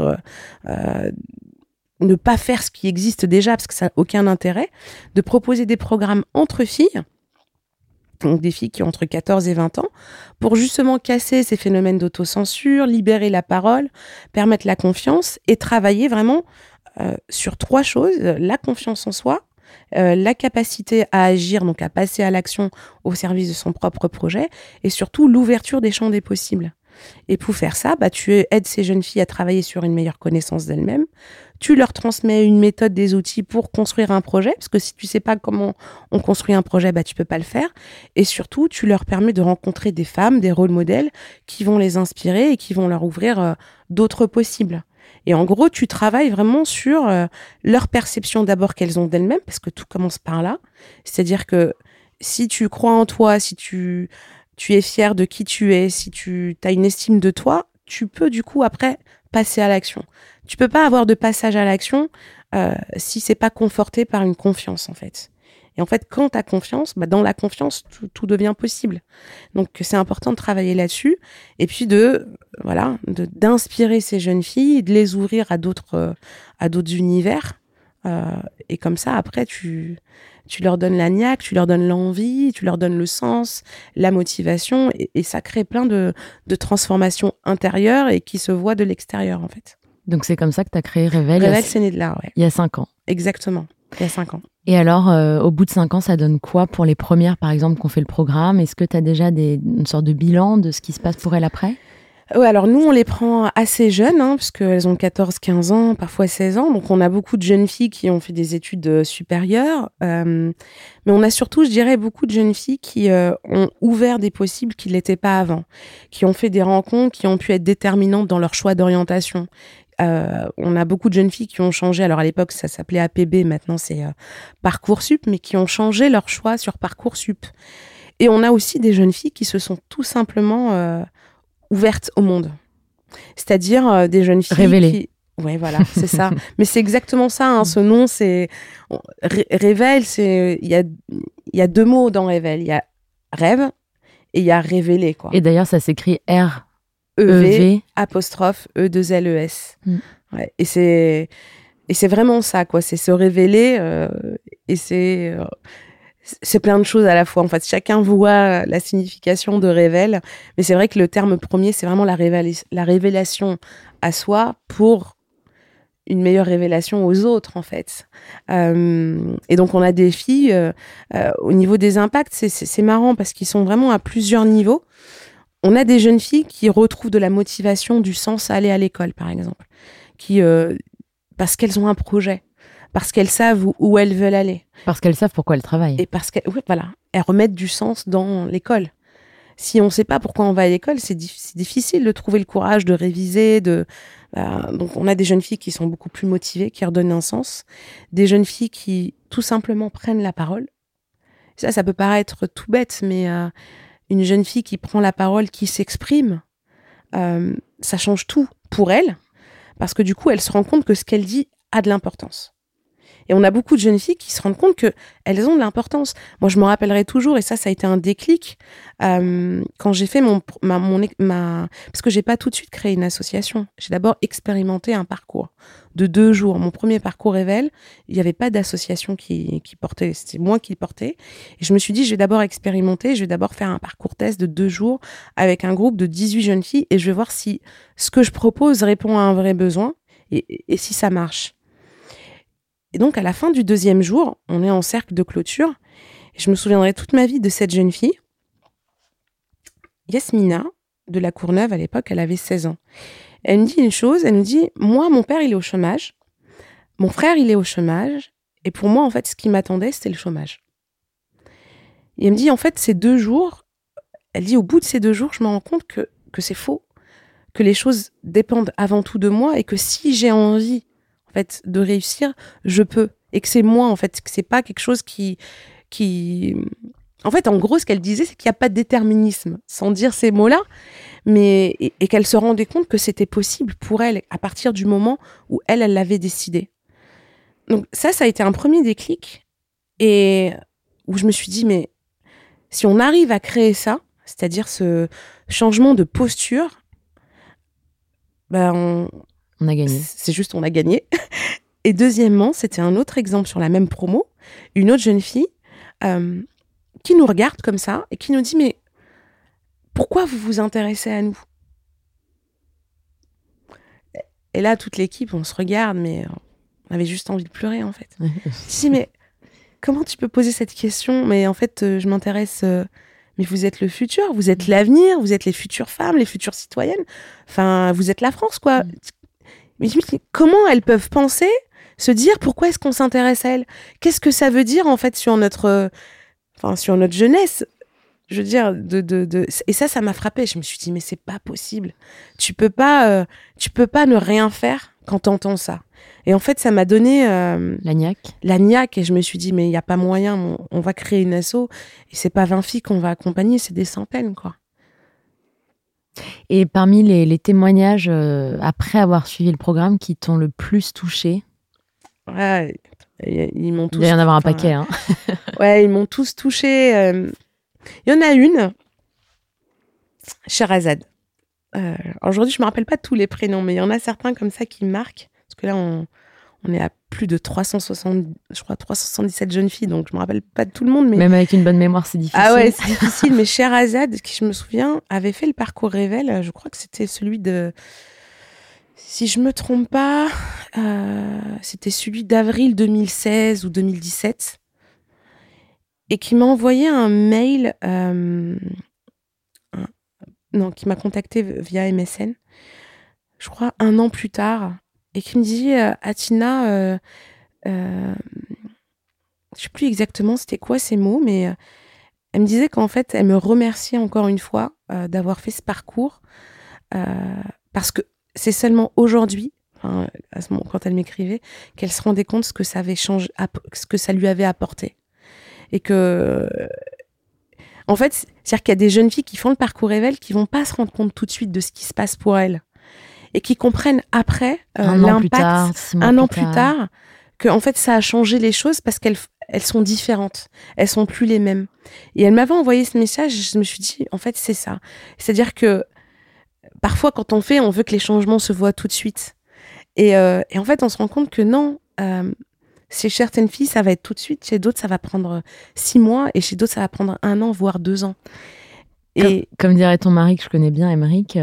ne pas faire ce qui existe déjà parce que ça n'a aucun intérêt, de proposer des programmes entre filles, donc des filles qui ont entre 14 et 20 ans, pour justement casser ces phénomènes d'autocensure, libérer la parole, permettre la confiance et travailler vraiment sur trois choses, la confiance en soi, la capacité à agir, donc à passer à l'action au service de son propre projet, et surtout l'ouverture des champs des possibles. Et pour faire ça, bah, tu aides ces jeunes filles à travailler sur une meilleure connaissance d'elles-mêmes, tu leur transmets une méthode, des outils pour construire un projet, parce que si tu ne sais pas comment on construit un projet, bah, tu ne peux pas le faire, et surtout, tu leur permets de rencontrer des femmes, des rôles modèles qui vont les inspirer et qui vont leur ouvrir d'autres possibles. Et en gros, tu travailles vraiment sur leur perception d'abord qu'elles ont d'elles-mêmes, parce que tout commence par là, c'est-à-dire que si tu crois en toi, si tu es fier de qui tu es, si tu as une estime de toi, tu peux du coup après passer à l'action. Tu peux pas avoir de passage à l'action si c'est pas conforté par une confiance en fait. Et en fait, quand tu as confiance, bah, dans la confiance, tout devient possible. Donc c'est important de travailler là-dessus et puis d'inspirer ces jeunes filles, de les ouvrir à d'autres univers. Et comme ça, après, tu leur donnes la niaque, tu leur donnes l'envie, tu leur donnes le sens, la motivation, et ça crée plein de transformations intérieures et qui se voient de l'extérieur, en fait. Donc, c'est comme ça que tu as créé Rêv'Elles. Rêv'Elles, c'est né de là, ouais. Il y a 5 ans. Exactement, il y a 5 ans. Et alors, au bout de 5 ans, ça donne quoi pour les premières, par exemple, qu'on fait le programme ? Est-ce que tu as déjà une sorte de bilan de ce qui se passe pour elles après ? Ouais, alors nous, on les prend assez jeunes, hein, parce qu'elles ont 14, 15 ans, parfois 16 ans. Donc, on a beaucoup de jeunes filles qui ont fait des études supérieures. Mais on a surtout, je dirais, beaucoup de jeunes filles qui ont ouvert des possibles qui ne l'étaient pas avant, qui ont fait des rencontres, qui ont pu être déterminantes dans leur choix d'orientation. On a beaucoup de jeunes filles qui ont changé, alors à l'époque ça s'appelait APB, maintenant c'est Parcoursup, mais qui ont changé leur choix sur Parcoursup. Et on a aussi des jeunes filles qui se sont tout simplement... ouvertes au monde, c'est-à-dire des jeunes filles révélées. Oui, voilà, c'est ça. Mais c'est exactement ça. Hein, ce nom, c'est Rêv'Elles. C'est il y a deux mots dans Rêv'Elles. Il y a rêve et il y a révélé, quoi. Et d'ailleurs, ça s'écrit R-E-V'-E2L-E-S. Ouais, et c'est vraiment ça, quoi. C'est se révéler et c'est c'est plein de choses à la fois. En fait, chacun voit la signification de Rêv'Elles, mais c'est vrai que le terme premier, c'est vraiment la révélation à soi pour une meilleure révélation aux autres, en fait. Et donc, on a des filles au niveau des impacts. C'est marrant parce qu'ils sont vraiment à plusieurs niveaux. On a des jeunes filles qui retrouvent de la motivation, du sens à aller à l'école, par exemple, qui parce qu'elles ont un projet. Parce qu'elles savent où elles veulent aller. Parce qu'elles savent pourquoi elles travaillent. Et parce qu'elles, oui, voilà, elles remettent du sens dans l'école. Si on ne sait pas pourquoi on va à l'école, c'est difficile de trouver le courage de réviser. Donc, on a des jeunes filles qui sont beaucoup plus motivées, qui redonnent un sens. Des jeunes filles qui, tout simplement, prennent la parole. Ça peut paraître tout bête, mais une jeune fille qui prend la parole, qui s'exprime, ça change tout pour elle. Parce que du coup, elle se rend compte que ce qu'elle dit a de l'importance. Et on a beaucoup de jeunes filles qui se rendent compte qu'elles ont de l'importance. Moi, je me rappellerai toujours, et ça a été un déclic, quand j'ai fait parce que je n'ai pas tout de suite créé une association. J'ai d'abord expérimenté un parcours de 2 jours. Mon premier parcours Rêv'Elles, il n'y avait pas d'association qui portait, c'était moi qui le portais. Et je me suis dit, je vais d'abord expérimenter, je vais d'abord faire un parcours test de 2 jours avec un groupe de 18 jeunes filles, et je vais voir si ce que je propose répond à un vrai besoin, et si ça marche. Et donc, à la fin du 2e jour, on est en cercle de clôture. Et je me souviendrai toute ma vie de cette jeune fille. Yasmina, de la Courneuve, à l'époque, elle avait 16 ans. Elle me dit une chose, elle me dit « Moi, mon père, il est au chômage. Mon frère, il est au chômage. Et pour moi, en fait, ce qui m'attendait, c'était le chômage. » Et elle me dit « En fait, ces 2 jours, elle dit « Au bout de ces 2 jours, je me rends compte que c'est faux, que les choses dépendent avant tout de moi et que si j'ai envie fait, de réussir, je peux. Et que c'est moi, en fait, que c'est pas quelque chose qui... En fait, en gros, ce qu'elle disait, c'est qu'il n'y a pas de déterminisme, sans dire ces mots-là, mais... et qu'elle se rendait compte que c'était possible pour elle, à partir du moment où elle l'avait décidé. Donc ça a été un premier déclic, et où je me suis dit, mais si on arrive à créer ça, c'est-à-dire ce changement de posture, ben... On a gagné. C'est juste, on a gagné. Et deuxièmement, c'était un autre exemple sur la même promo, une autre jeune fille qui nous regarde comme ça et qui nous dit « Mais pourquoi vous vous intéressez à nous ?» Et là, toute l'équipe, on se regarde, mais on avait juste envie de pleurer, en fait. Si, mais comment tu peux poser cette question ? Mais en fait, je m'intéresse... Mais vous êtes le futur, vous êtes l'avenir, vous êtes les futures femmes, les futures citoyennes. Enfin, vous êtes la France, quoi. Mais comment elles peuvent penser, se dire pourquoi est-ce qu'on s'intéresse à elles ? Qu'est-ce que ça veut dire en fait sur notre jeunesse ? Je veux dire et ça m'a frappée. Je me suis dit mais c'est pas possible. Tu peux pas ne rien faire quand t'entends ça. Et en fait ça m'a donné la niaque et je me suis dit mais il y a pas moyen. On va créer une asso et c'est pas 20 filles qu'on va accompagner, c'est des centaines quoi. Et parmi les témoignages, après avoir suivi le programme, qui t'ont le plus touché ? Ouais, ils m'ont tous... Il y en a un paquet. Hein. Ouais, ils m'ont tous touché. Il y en a une, Sherazade. Aujourd'hui, je ne me rappelle pas tous les prénoms, mais il y en a certains comme ça qui me marquent. Parce que là, on est à plus de 377 jeunes filles, donc je ne me rappelle pas de tout le monde. Mais... Même avec une bonne mémoire, c'est difficile. Ah ouais, c'est difficile, mais Chère Azad, qui je me souviens, avait fait le parcours Rêv'Elles, je crois que c'était celui de... Si je ne me trompe pas, c'était celui d'avril 2016 ou 2017, et qui m'a envoyé un mail... Non, qui m'a contactée via MSN, je crois 1 an plus tard... Et qui me dit, Atina, je ne sais plus exactement c'était quoi ces mots, mais elle me disait qu'en fait, elle me remerciait encore une fois d'avoir fait ce parcours, parce que c'est seulement aujourd'hui, à ce moment, quand elle m'écrivait, qu'elle se rendait compte ce que ça lui avait apporté. Et que, en fait, c'est-à-dire qu'il y a des jeunes filles qui font le parcours Rêv'Elles qui ne vont pas se rendre compte tout de suite de ce qui se passe pour elles. Et qui comprennent après l'impact, 1 an plus tard, que en fait ça a changé les choses parce qu'elles sont différentes, elles sont plus les mêmes. Et elle m'avait envoyé ce message, et je me suis dit en fait c'est ça, c'est-à-dire que parfois quand on veut que les changements se voient tout de suite, et en fait on se rend compte que non, Chez certaines filles, ça va être tout de suite. Chez d'autres, ça va prendre 6 mois. Et chez d'autres, ça va prendre 1 an, voire 2 ans. Et comme dirait ton mari que je connais bien, Aymeric,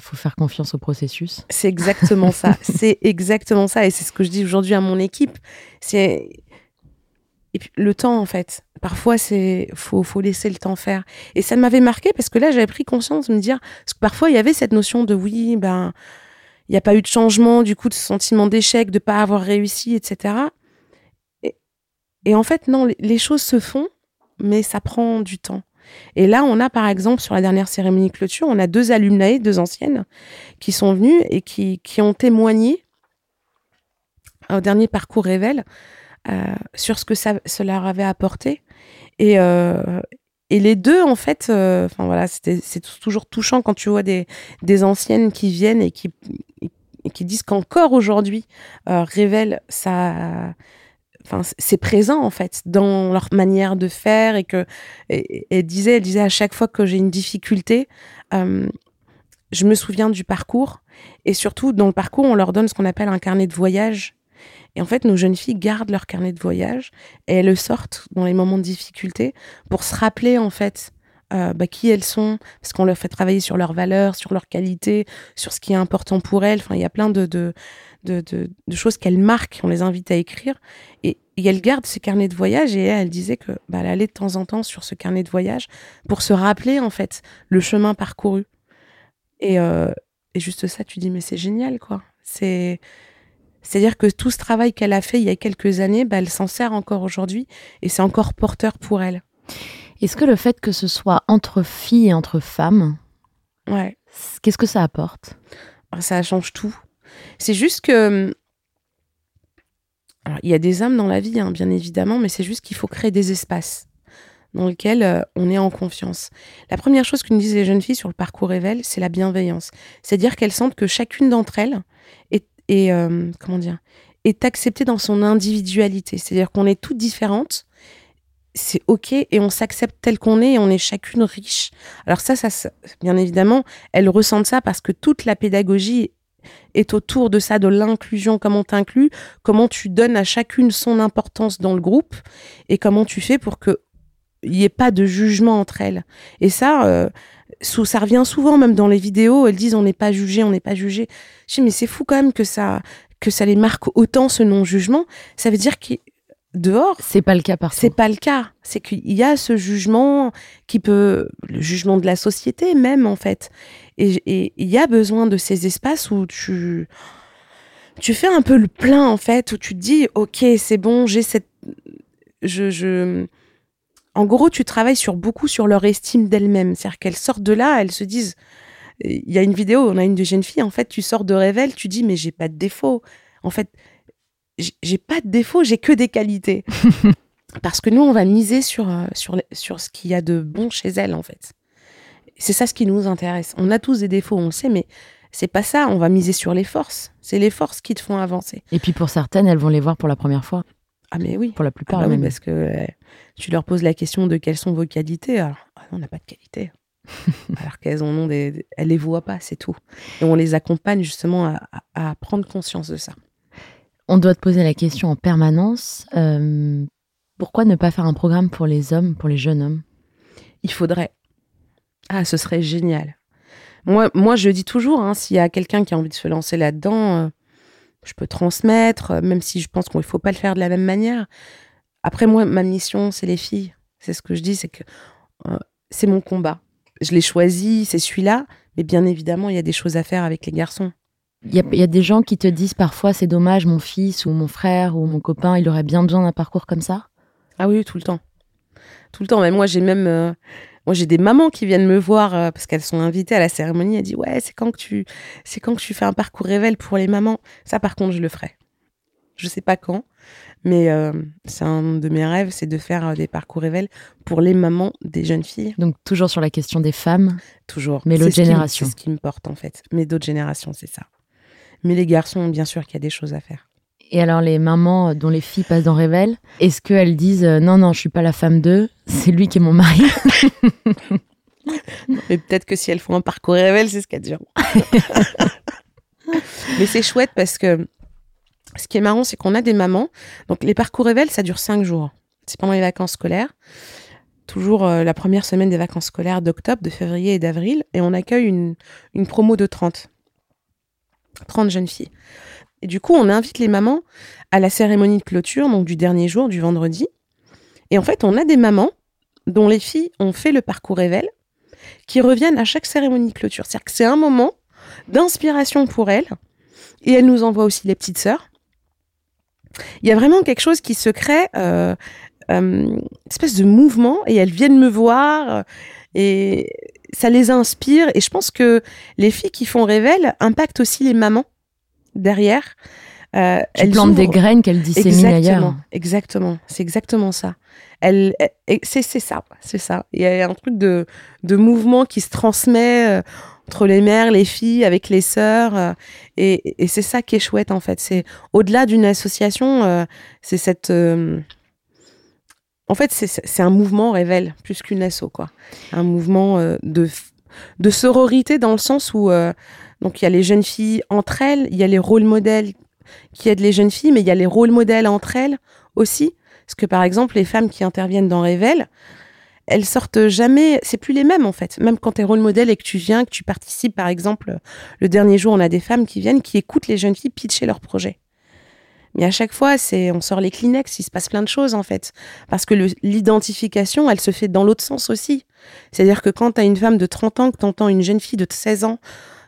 faut faire confiance au processus. C'est exactement ça. C'est exactement ça. Et c'est ce que je dis aujourd'hui à mon équipe. C'est... Et puis, le temps, en fait. Parfois, faut laisser le temps faire. Et ça m'avait marqué parce que là, j'avais pris conscience de me dire... Parce que parfois, il y avait cette notion de oui, ben... Il n'y a pas eu de changement, du coup, de sentiment d'échec, de ne pas avoir réussi, etc. Et en fait, non, les choses se font, mais ça prend du temps. Et là, on a, par exemple, sur la dernière cérémonie de clôture, on a 2 alumnae, 2 anciennes, qui sont venues et qui ont témoigné au dernier parcours Rêv'Elles sur ce que ça leur avait apporté. Et les 2, en fait, voilà, c'est toujours touchant quand tu vois des anciennes qui viennent et qui disent qu'encore aujourd'hui, Rêv'Elles, ça, c'est présent, en fait, dans leur manière de faire. Et que, elle disait à chaque fois que j'ai une difficulté, je me souviens du parcours. Et surtout, dans le parcours, on leur donne ce qu'on appelle un carnet de voyage. Et en fait, nos jeunes filles gardent leur carnet de voyage et elles le sortent dans les moments de difficulté pour se rappeler, en fait, qui elles sont, parce qu'on leur fait travailler sur leurs valeurs, sur leurs qualités, sur ce qui est important pour elles. Enfin, il y a plein de choses qu'elles marquent, on les invite à écrire. Et elles gardent ces carnets de voyage et elle disait que, elle allait de temps en temps sur ce carnet de voyage pour se rappeler, en fait, le chemin parcouru. Et juste ça, tu dis, mais c'est génial, quoi. C'est-à-dire que tout ce travail qu'elle a fait il y a quelques années, elle s'en sert encore aujourd'hui et c'est encore porteur pour elle. Est-ce que le fait que ce soit entre filles et entre femmes, ouais. Qu'est-ce que ça apporte ? Ça change tout. C'est juste que... Alors, il y a des hommes dans la vie, hein, bien évidemment, mais c'est juste qu'il faut créer des espaces dans lesquels on est en confiance. La première chose que nous disent les jeunes filles sur le parcours Rêv'Elles, c'est la bienveillance. C'est-à-dire qu'elles sentent que chacune d'entre elles est acceptée dans son individualité. C'est-à-dire qu'on est toutes différentes, c'est OK, et on s'accepte tel qu'on est, et on est chacune riche. Alors ça, bien évidemment, elles ressentent ça parce que toute la pédagogie est autour de ça, de l'inclusion, comment t'inclus, comment tu donnes à chacune son importance dans le groupe, et comment tu fais pour que il n'y ait pas de jugement entre elles. Et ça, ça revient souvent, même dans les vidéos, elles disent « on n'est pas jugé, on n'est pas jugé ». Je dis « mais c'est fou quand même que ça les marque autant, ce non-jugement ». Ça veut dire que dehors... C'est pas le cas partout. C'est pas le cas. C'est qu'il y a ce jugement le jugement de la société même, en fait. Et il y a besoin de ces espaces où tu fais un peu le plein, en fait, où tu te dis « ok, c'est bon, j'ai cette... » En gros, tu travailles beaucoup sur leur estime d'elles-mêmes. C'est-à-dire qu'elles sortent de là, elles se disent... Il y a une vidéo, on a une de jeunes filles, en fait, tu sors de Rêv'Elles, tu dis, mais j'ai pas de défaut. En fait, j'ai pas de défaut, j'ai que des qualités. Parce que nous, on va miser sur ce qu'il y a de bon chez elles, en fait. C'est ça ce qui nous intéresse. On a tous des défauts, on le sait, mais c'est pas ça. On va miser sur les forces. C'est les forces qui te font avancer. Et puis pour certaines, elles vont les voir pour la première fois. Ah mais oui. Pour la plupart, même. Parce que tu leur poses la question de quelles sont vos qualités. Alors, on n'a pas de qualité. Alors qu'elles en ont elles les voient pas, c'est tout. Et on les accompagne justement à prendre conscience de ça. On doit te poser la question en permanence. Pourquoi ne pas faire un programme pour les hommes, pour les jeunes hommes ? Il faudrait. Ah, ce serait génial. Moi je dis toujours, hein, s'il y a quelqu'un qui a envie de se lancer là-dedans... je peux transmettre, même si je pense qu'il ne faut pas le faire de la même manière. Après, moi, ma mission, c'est les filles. C'est ce que je dis, c'est que c'est mon combat. Je l'ai choisi, c'est celui-là. Mais bien évidemment, il y a des choses à faire avec les garçons. Il y a des gens qui te disent parfois, c'est dommage, mon fils ou mon frère ou mon copain, il aurait bien besoin d'un parcours comme ça ? Ah oui, tout le temps. Tout le temps. Mais moi, j'ai même... Moi, j'ai des mamans qui viennent me voir parce qu'elles sont invitées à la cérémonie. Elles disent « Ouais, c'est quand que tu fais un parcours Rêv'Elles pour les mamans ?» Ça, par contre, je le ferai. Je sais pas quand, mais c'est un de mes rêves, c'est de faire des parcours Rêv'Elles pour les mamans des jeunes filles. Donc, toujours sur la question des femmes. Toujours. Mais l'autre génération. C'est ce qui me porte, en fait. Mais d'autres générations, c'est ça. Mais les garçons, bien sûr qu'il y a des choses à faire. Et alors, les mamans dont les filles passent dans Rêv'Elles, est-ce qu'elles disent « Non, je ne suis pas la femme d'eux, c'est lui qui est mon mari ». Mais peut-être que si elles font un parcours Rêv'Elles, c'est ce qu'elles diront. Mais c'est chouette parce que Ce qui est marrant, c'est qu'on a des mamans. Donc, les parcours Rêv'Elles, ça dure 5 jours. C'est pendant les vacances scolaires. Toujours la première semaine des vacances scolaires d'octobre, de février et d'avril. Et on accueille une promo de 30 jeunes filles. Et du coup, on invite les mamans à la cérémonie de clôture, donc du dernier jour, du vendredi. Et en fait, on a des mamans dont les filles ont fait le parcours Rêv'Elles, qui reviennent à chaque cérémonie de clôture. C'est-à-dire que c'est un moment d'inspiration pour elles. Et elles nous envoient aussi les petites sœurs. Il y a vraiment quelque chose qui se crée, une espèce de mouvement, et elles viennent me voir, et ça les inspire. Et je pense que les filles qui font Rêv'Elles impactent aussi les mamans derrière. Elles plantent des graines qu'elles disséminent ailleurs. Exactement, c'est exactement ça. C'est ça. Il y a un truc de mouvement qui se transmet entre les mères, les filles, avec les sœurs. Et c'est ça qui est chouette, en fait. C'est au-delà d'une association, c'est cette... En fait, c'est un mouvement Rêv'Elles, plus qu'une asso, quoi. Un mouvement de sororité, dans le sens où... donc, il y a les jeunes filles entre elles, il y a les rôles modèles qui aident les jeunes filles, mais il y a les rôles modèles entre elles aussi. Parce que, par exemple, les femmes qui interviennent dans Rêv'Elles, elles sortent jamais... C'est plus les mêmes, en fait. Même quand t'es rôle modèle et que tu viens, que tu participes, par exemple, le dernier jour, on a des femmes qui viennent, qui écoutent les jeunes filles pitcher leurs projets. Mais à chaque fois, on sort les Kleenex, il se passe plein de choses, en fait. Parce que l'identification, elle se fait dans l'autre sens aussi. C'est-à-dire que quand t'as une femme de 30 ans, que t'entends une jeune fille de 16 ans,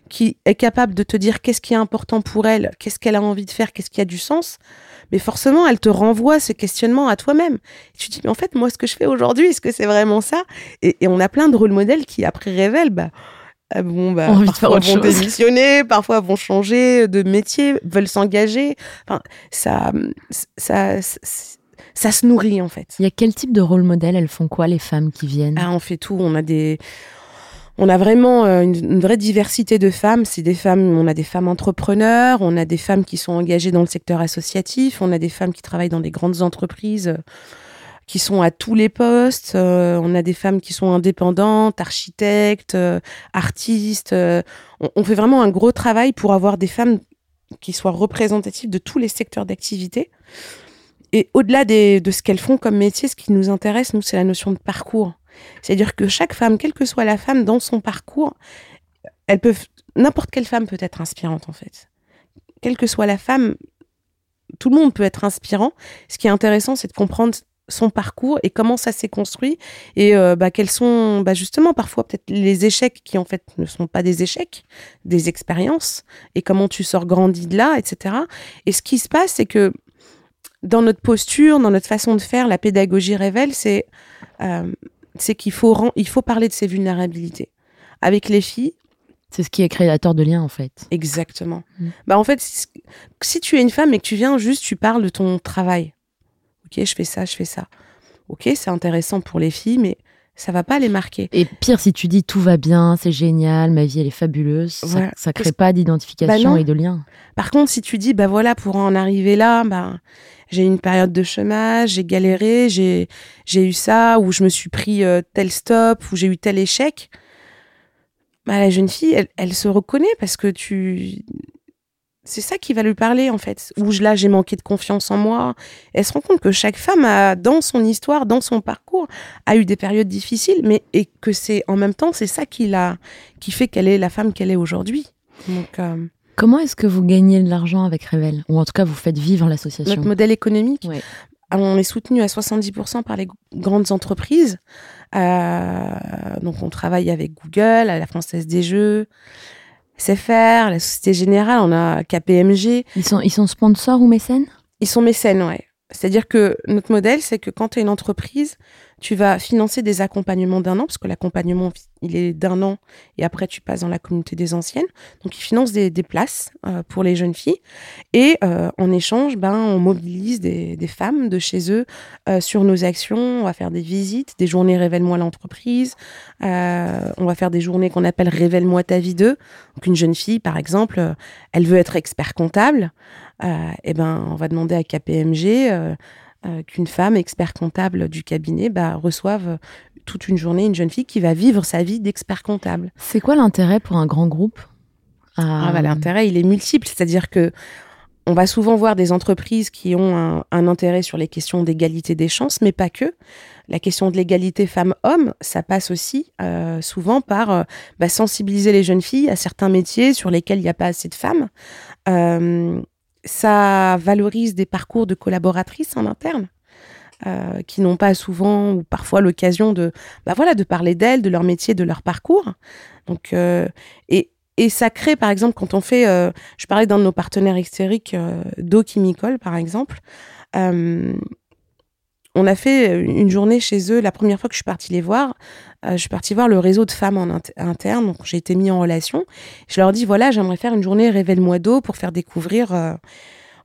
qui est capable de te dire qu'est-ce qui est important pour elle, qu'est-ce qu'elle a envie de faire, qu'est-ce qui a du sens, mais forcément, elle te renvoie ce questionnement à toi-même. Et tu te dis, mais en fait, moi, ce que je fais aujourd'hui, est-ce que c'est vraiment ça ? Et on a plein de rôles modèles qui, après Rêv'Elles, parfois vont démissionner, parfois vont changer de métier, veulent s'engager. Enfin, ça se nourrit, en fait. Il y a quel type de rôle modèle ? Elles font quoi, les femmes qui viennent ? Ah, on fait tout. On a vraiment une vraie diversité de femmes. On a des femmes entrepreneurs, on a des femmes qui sont engagées dans le secteur associatif, on a des femmes qui travaillent dans des grandes entreprises, qui sont à tous les postes, on a des femmes qui sont indépendantes, architectes, artistes. On fait vraiment un gros travail pour avoir des femmes qui soient représentatives de tous les secteurs d'activité. Et au-delà de ce qu'elles font comme métier, ce qui nous intéresse, nous, c'est la notion de parcours. C'est-à-dire que chaque femme, quelle que soit la femme dans son parcours, n'importe quelle femme peut être inspirante, en fait. Quelle que soit la femme, tout le monde peut être inspirant. Ce qui est intéressant, c'est de comprendre son parcours et comment ça s'est construit, et quels sont justement parfois peut-être les échecs qui en fait ne sont pas des échecs, des expériences, et comment tu sors grandi de là, etc. Et ce qui se passe, c'est que dans notre posture, dans notre façon de faire, la pédagogie Rêv'Elles, c'est qu'il faut parler de ses vulnérabilités. Avec les filles... C'est ce qui est créateur de liens, en fait. Exactement. En fait, si tu es une femme et que tu viens juste, tu parles de ton travail. Ok, je fais ça. Ok, c'est intéressant pour les filles, mais ça va pas les marquer. Et pire, si tu dis « tout va bien, c'est génial, ma vie, elle est fabuleuse », voilà. Ça ne crée pas d'identification et de lien. Par contre, si tu dis « pour en arriver là, j'ai eu une période de chômage, j'ai galéré, j'ai eu ça, ou je me suis pris tel stop, ou j'ai eu tel échec », la jeune fille, elle se reconnaît, parce que c'est ça qui va lui parler, en fait. Ou là, j'ai manqué de confiance en moi. Elle se rend compte que chaque femme a, dans son histoire, dans son parcours, a eu des périodes difficiles, et que c'est, en même temps, c'est ça qui fait qu'elle est la femme qu'elle est aujourd'hui. Donc, comment est-ce que vous gagnez de l'argent avec Rêv'Elles ? Ou en tout cas, vous faites vivre l'association ? Notre modèle économique, ouais. On est soutenu à 70% par les grandes entreprises. Donc, on travaille avec Google, à la Française des Jeux, SFR, la Société Générale, on a KPMG. Ils sont sponsors ou mécènes ? Ils sont mécènes, ouais. C'est-à-dire que notre modèle, c'est que quand tu es une entreprise, tu vas financer des accompagnements d'1 an, parce que l'accompagnement, il est d'1 an, et après, tu passes dans la communauté des anciennes. Donc, ils financent des places pour les jeunes filles. Et en échange, on mobilise des femmes de chez eux sur nos actions. On va faire des visites, des journées « Révèle-moi l'entreprise ». On va faire des journées qu'on appelle « Révèle-moi ta vie 2 ». Donc, une jeune fille, par exemple, elle veut être expert comptable. On va demander à KPMG qu'une femme expert comptable du cabinet reçoive toute une journée une jeune fille qui va vivre sa vie d'expert comptable. C'est quoi l'intérêt pour un grand groupe ? L'intérêt, il est multiple. C'est-à-dire que On va souvent voir des entreprises qui ont un intérêt sur les questions d'égalité des chances, mais pas que. La question de l'égalité femmes-hommes, ça passe aussi souvent par sensibiliser les jeunes filles à certains métiers sur lesquels il n'y a pas assez de femmes. Ça valorise des parcours de collaboratrices en interne. Qui n'ont pas souvent ou parfois l'occasion de parler d'elles, de leur métier, de leur parcours. Donc, et ça crée, par exemple, quand on fait... je parlais d'un de nos partenaires extérieurs, Docamicol, par exemple. On a fait une journée chez eux. La première fois que je suis partie les voir, je suis partie voir le réseau de femmes en interne. Donc, j'ai été mise en relation. Je leur dis, voilà, j'aimerais faire une journée Révèle-moi d'eau pour faire découvrir...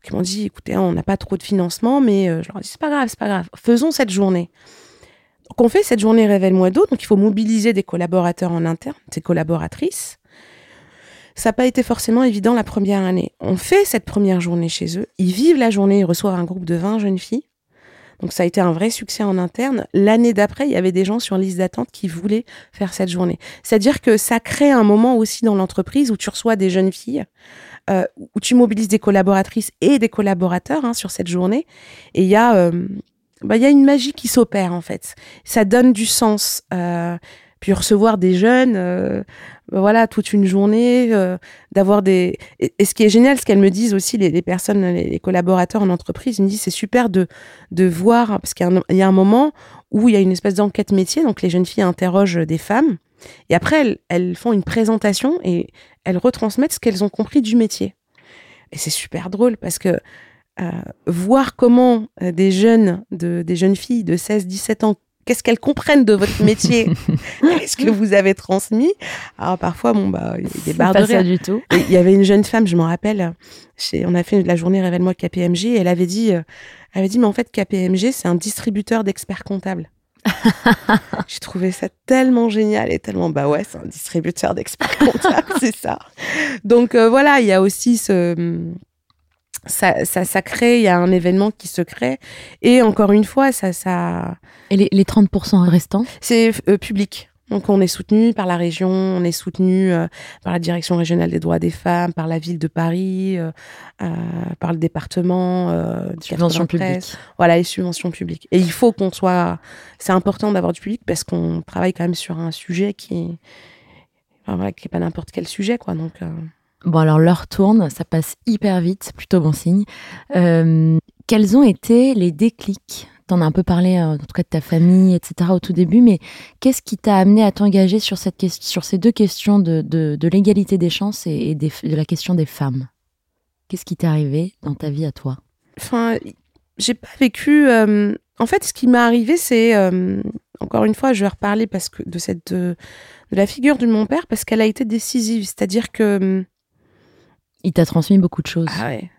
Ils m'ont dit, écoutez, on n'a pas trop de financement, mais je leur ai dit, c'est pas grave, faisons cette journée. Donc, on fait cette journée Révèle-moi d'eau, donc il faut mobiliser des collaborateurs en interne, des collaboratrices. Ça n'a pas été forcément évident la première année. On fait cette première journée chez eux, ils vivent la journée, ils reçoivent un groupe de 20 jeunes filles. Donc, ça a été un vrai succès en interne. L'année d'après, il y avait des gens sur liste d'attente qui voulaient faire cette journée. C'est-à-dire que ça crée un moment aussi dans l'entreprise où tu reçois des jeunes filles, où tu mobilises des collaboratrices et des collaborateurs sur cette journée. Et il y a, il y a une magie qui s'opère, en fait. Ça donne du sens. Puis recevoir des jeunes, toute une journée, d'avoir des... Et ce qui est génial, ce qu'elles me disent aussi, les personnes, les collaborateurs en entreprise, ils me disent c'est super de voir, parce qu'il y a un moment où il y a une espèce d'enquête métier, donc les jeunes filles interrogent des femmes, et après elles font une présentation et elles retransmettent ce qu'elles ont compris du métier. Et c'est super drôle, parce que voir comment des jeunes filles de 16-17 ans, qu'est-ce qu'elles comprennent de votre métier? Est-ce que vous avez transmis? Alors parfois, il y a des barres de rire. C'est pas ça du tout. Il y avait une jeune femme, je m'en rappelle, on a fait la journée Révèle-moi KPMG, et elle avait dit, mais en fait, KPMG, c'est un distributeur d'experts comptables. J'ai trouvé ça tellement génial et tellement, c'est un distributeur d'experts comptables, c'est ça. Donc il y a aussi ça crée, il y a un événement qui se crée. Et encore une fois, ça... Et les 30% restants ? C'est public. Donc, on est soutenu par la région, on est soutenu par la Direction régionale des droits des femmes, par la ville de Paris, par le département... subventions publiques. Voilà, les subventions publiques. Et il faut qu'on soit... C'est important d'avoir du public parce qu'on travaille quand même sur un sujet qui est pas n'importe quel sujet, quoi. Donc... Bon, alors l'heure tourne, ça passe hyper vite, plutôt bon signe. Quels ont été les déclics ? T'en as un peu parlé, en tout cas de ta famille, etc. au tout début, mais qu'est-ce qui t'a amené à t'engager sur ces deux questions de l'égalité des chances et de la question des femmes ? Qu'est-ce qui t'est arrivé dans ta vie à toi ? Enfin, j'ai pas vécu... En fait, ce qui m'est arrivé, c'est... Encore une fois, je vais reparler parce que de la figure de mon père, parce qu'elle a été décisive. C'est-à-dire que... Il t'a transmis beaucoup de choses. Ah ouais.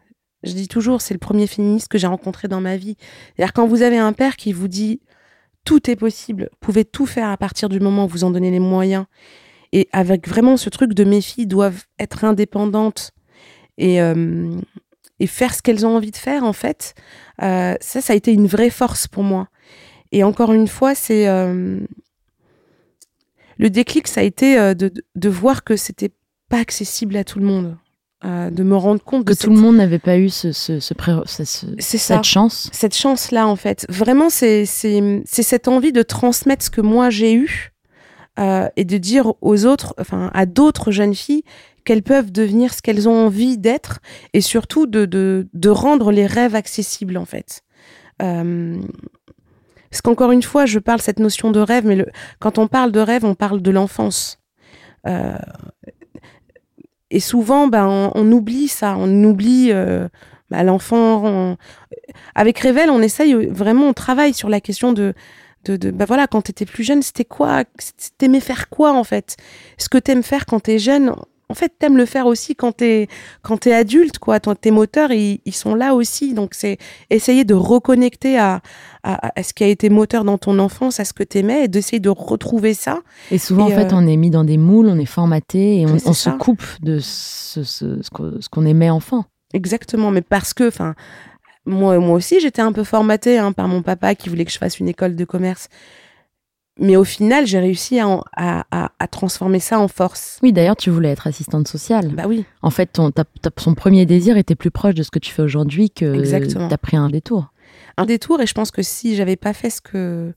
Je dis toujours, c'est le premier féministe que j'ai rencontré dans ma vie. C'est-à-dire quand vous avez un père qui vous dit « Tout est possible, vous pouvez tout faire à partir du moment où vous en donnez les moyens. » Et avec vraiment ce truc de « Mes filles doivent être indépendantes et faire ce qu'elles ont envie de faire, en fait. » Ça a été une vraie force pour moi. Et encore une fois, c'est... Le déclic, ça a été de voir que c'était pas accessible à tout le monde. De me rendre compte que tout le monde n'avait pas eu cette chance. Cette chance-là, en fait. Vraiment, c'est cette envie de transmettre ce que moi j'ai eu et de dire à d'autres jeunes filles qu'elles peuvent devenir ce qu'elles ont envie d'être et surtout de rendre les rêves accessibles, en fait. Parce qu'encore une fois, je parle cette notion de rêve, mais quand on parle de rêve, on parle de l'enfance. Et souvent, on oublie ça, on oublie l'enfant. Avec Rêv'Elles, on essaye vraiment, on travaille sur la question de quand t'étais plus jeune, c'était quoi ? T'aimais faire quoi, en fait ? Ce que t'aimes faire quand t'es jeune, en fait, t'aimes le faire aussi quand t'es adulte, quoi. Tes moteurs, ils sont là aussi. Donc, c'est essayer de reconnecter à ce qui a été moteur dans ton enfance, à ce que t'aimais, et d'essayer de retrouver ça. Et souvent, en fait, on est mis dans des moules, on est formaté, et on se coupe de ce qu'on aimait enfant. Exactement, mais parce que, moi aussi, j'étais un peu formatée par mon papa qui voulait que je fasse une école de commerce. Mais au final, j'ai réussi à transformer ça en force. Oui, d'ailleurs, tu voulais être assistante sociale. Bah oui. En fait, son premier désir était plus proche de ce que tu fais aujourd'hui que... Exactement. T'as pris un détour. Un détour, et je pense que si j'avais pas fait ce que...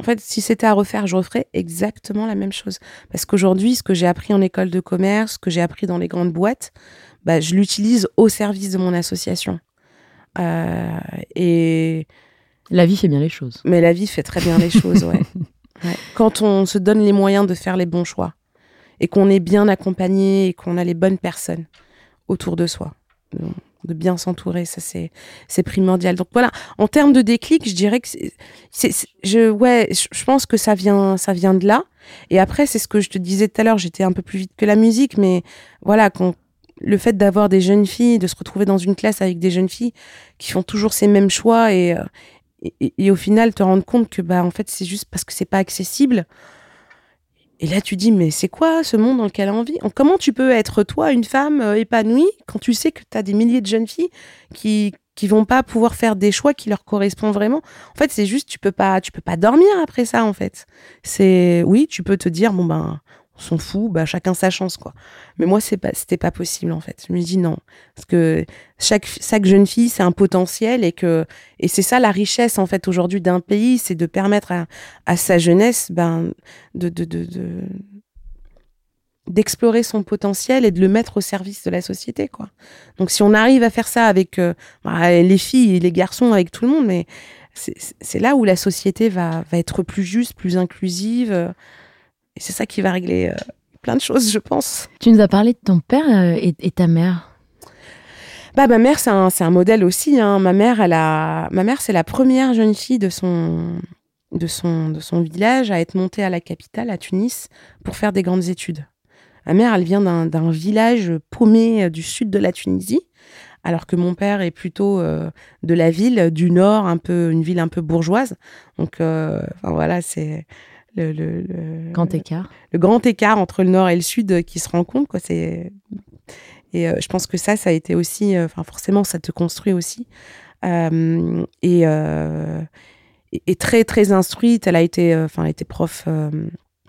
En fait, si c'était à refaire, je referais exactement la même chose. Parce qu'aujourd'hui, ce que j'ai appris en école de commerce, ce que j'ai appris dans les grandes boîtes, bah, je l'utilise au service de mon association. Et... La vie fait bien les choses. Mais la vie fait très bien les choses, ouais. Ouais. Quand on se donne les moyens de faire les bons choix et qu'on est bien accompagné et qu'on a les bonnes personnes autour de soi, de bien s'entourer, ça c'est primordial. Donc voilà, en termes de déclic, je dirais que je pense que ça vient de là. Et après, c'est ce que je te disais tout à l'heure, j'étais un peu plus vite que la musique, mais voilà, le fait d'avoir des jeunes filles, de se retrouver dans une classe avec des jeunes filles qui font toujours ces mêmes choix et au final, te rendre compte que bah, en fait, c'est juste parce que c'est pas accessible. Et là, tu dis, mais c'est quoi ce monde dans lequel on vit ? Comment tu peux être, toi, une femme épanouie, quand tu sais que tu as des milliers de jeunes filles qui vont pas pouvoir faire des choix qui leur correspondent vraiment ? En fait, c'est juste, tu peux pas dormir après ça, en fait. Oui, tu peux te dire, bon, ben, on s'en fout, ben, chacun sa chance, quoi. Mais moi, c'était pas possible, en fait. Je me dis non. Parce que chaque jeune fille, c'est un potentiel et c'est ça la richesse, en fait, aujourd'hui d'un pays, c'est de permettre à sa jeunesse, ben, d'explorer son potentiel et de le mettre au service de la société, quoi. Donc, si on arrive à faire ça avec les filles et les garçons, avec tout le monde, mais c'est là où la société va être plus juste, plus inclusive. Et c'est ça qui va régler plein de choses, je pense. Tu nous as parlé de ton père et ta mère. Bah, ma mère, c'est un modèle aussi. Hein. Ma mère, c'est la première jeune fille de son village à être montée à la capitale, à Tunis, pour faire des grandes études. Ma mère, elle vient d'un village paumé du sud de la Tunisie, alors que mon père est plutôt de la ville du nord, une ville un peu bourgeoise. Donc, voilà, c'est... Le grand écart. Le grand écart entre le nord et le sud qui se rencontre, quoi. Je pense que ça a été aussi... forcément, ça te construit aussi. Et très, très instruite. Elle a été prof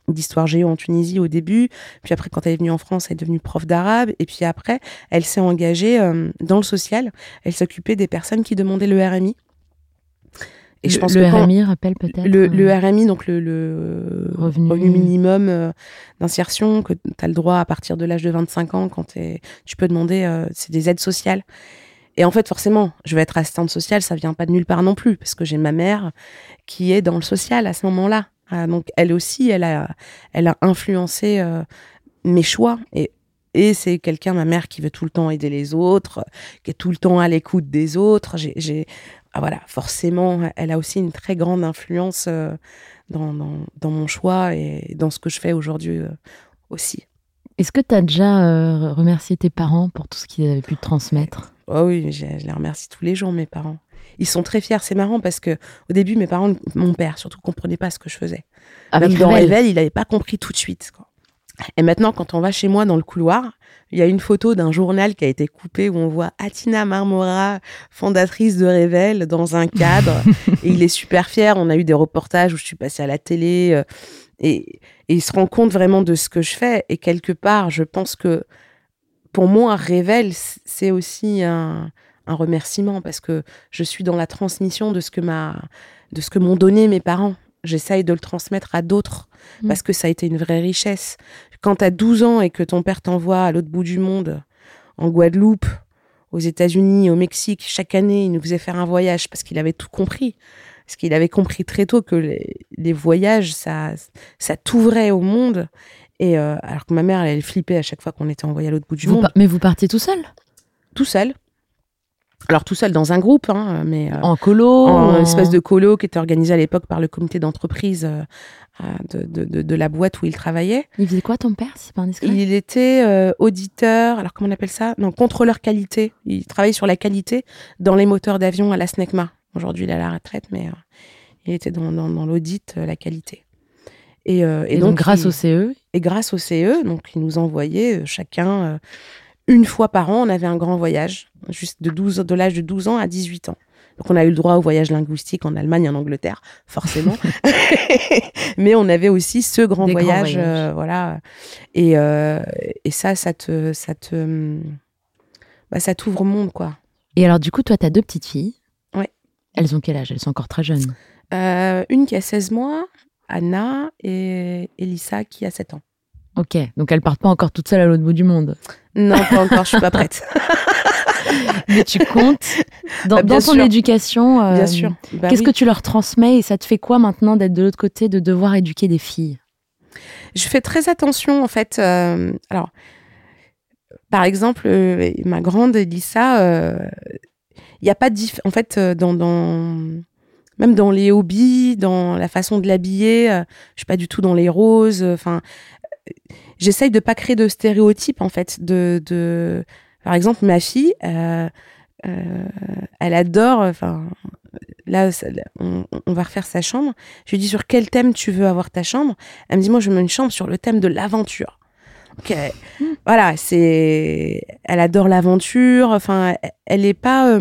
d'histoire géo en Tunisie au début. Puis après, quand elle est venue en France, elle est devenue prof d'arabe. Et puis après, elle s'est engagée dans le social. Elle s'occupait des personnes qui demandaient le RMI. Et je pense le RMI rappelle peut-être le RMI, donc le revenu minimum d'insertion que tu as le droit à partir de l'âge de 25 ans quand tu peux demander, c'est des aides sociales. Et en fait, forcément, je vais être assistante sociale, ça vient pas de nulle part non plus, parce que j'ai ma mère qui est dans le social à ce moment-là. Donc elle aussi, elle a influencé mes choix. Et c'est quelqu'un, ma mère, qui veut tout le temps aider les autres, qui est tout le temps à l'écoute des autres. Voilà, forcément, elle a aussi une très grande influence dans mon choix et dans ce que je fais aujourd'hui aussi. Est-ce que tu as déjà remercié tes parents pour tout ce qu'ils avaient pu te transmettre ? Oh oui, je les remercie tous les jours, mes parents. Ils sont très fiers, c'est marrant parce que au début, mes parents, mon père surtout, ne comprenait pas ce que je faisais. Avec Même dans Rêv'Elles, il n'avait pas compris tout de suite, quoi. Et maintenant, quand on va chez moi dans le couloir, il y a une photo d'un journal qui a été coupé où on voit Atina Marmora, fondatrice de Rêv'Elles, dans un cadre. Et il est super fier. On a eu des reportages où je suis passée à la télé. Et il se rend compte vraiment de ce que je fais. Et quelque part, je pense que pour moi, Rêv'Elles, c'est aussi un remerciement parce que je suis dans la transmission de ce que m'ont donné mes parents. J'essaye de le transmettre à d'autres parce que ça a été une vraie richesse. Quand t'as 12 ans et que ton père t'envoie à l'autre bout du monde, en Guadeloupe, aux États-Unis, au Mexique, chaque année, il nous faisait faire un voyage parce qu'il avait tout compris. Parce qu'il avait compris très tôt que les voyages, ça t'ouvrait au monde. Et alors que ma mère, elle flippait à chaque fois qu'on était envoyé à l'autre bout du monde. Mais vous partiez tout seul ? Tout seul. Alors, tout seul dans un groupe, hein, mais... en colo En espèce de colo qui était organisé à l'époque par le comité d'entreprise de la boîte où il travaillait. Il faisait quoi, ton père, si c'est pas indiscret ? Il était auditeur, alors comment on appelle ça ? Non, contrôleur qualité. Il travaillait sur la qualité dans les moteurs d'avion à la SNECMA. Aujourd'hui, il est à la retraite, mais il était dans l'audit, la qualité. Et donc grâce au CE ? Et grâce au CE, donc, il nous envoyait chacun... une fois par an, on avait un grand voyage, juste de l'âge de 12 ans à 18 ans. Donc, on a eu le droit au voyage linguistique en Allemagne et en Angleterre, forcément. Mais on avait aussi ce grand voyage. Voilà. Et ça, ça t'ouvre monde, quoi. Et alors, du coup, toi, t'as 2 petites filles. Ouais. Elles ont quel âge ? Elles sont encore très jeunes. Une qui a 16 mois, Anna, et Elissa qui a 7 ans. Ok, donc elles partent pas encore toutes seules à l'autre bout du monde. Non, pas encore, je suis pas prête. Mais tu comptes dans ton éducation. Bien sûr. Bah, qu'est-ce que tu leur transmets et ça te fait quoi maintenant d'être de l'autre côté, de devoir éduquer des filles ? Je fais très attention en fait. Alors, par exemple, ma grande Elissa, il y a pas de en fait même dans les hobbies, dans la façon de l'habiller, je suis pas du tout dans les roses. Enfin, j'essaye de pas créer de stéréotypes en fait. Par exemple, ma fille, elle adore. Enfin, là, on va refaire sa chambre. Je lui dis sur quel thème tu veux avoir ta chambre. Elle me dit moi, je veux une chambre sur le thème de l'aventure. Ok, voilà, elle adore l'aventure. Enfin, elle est pas.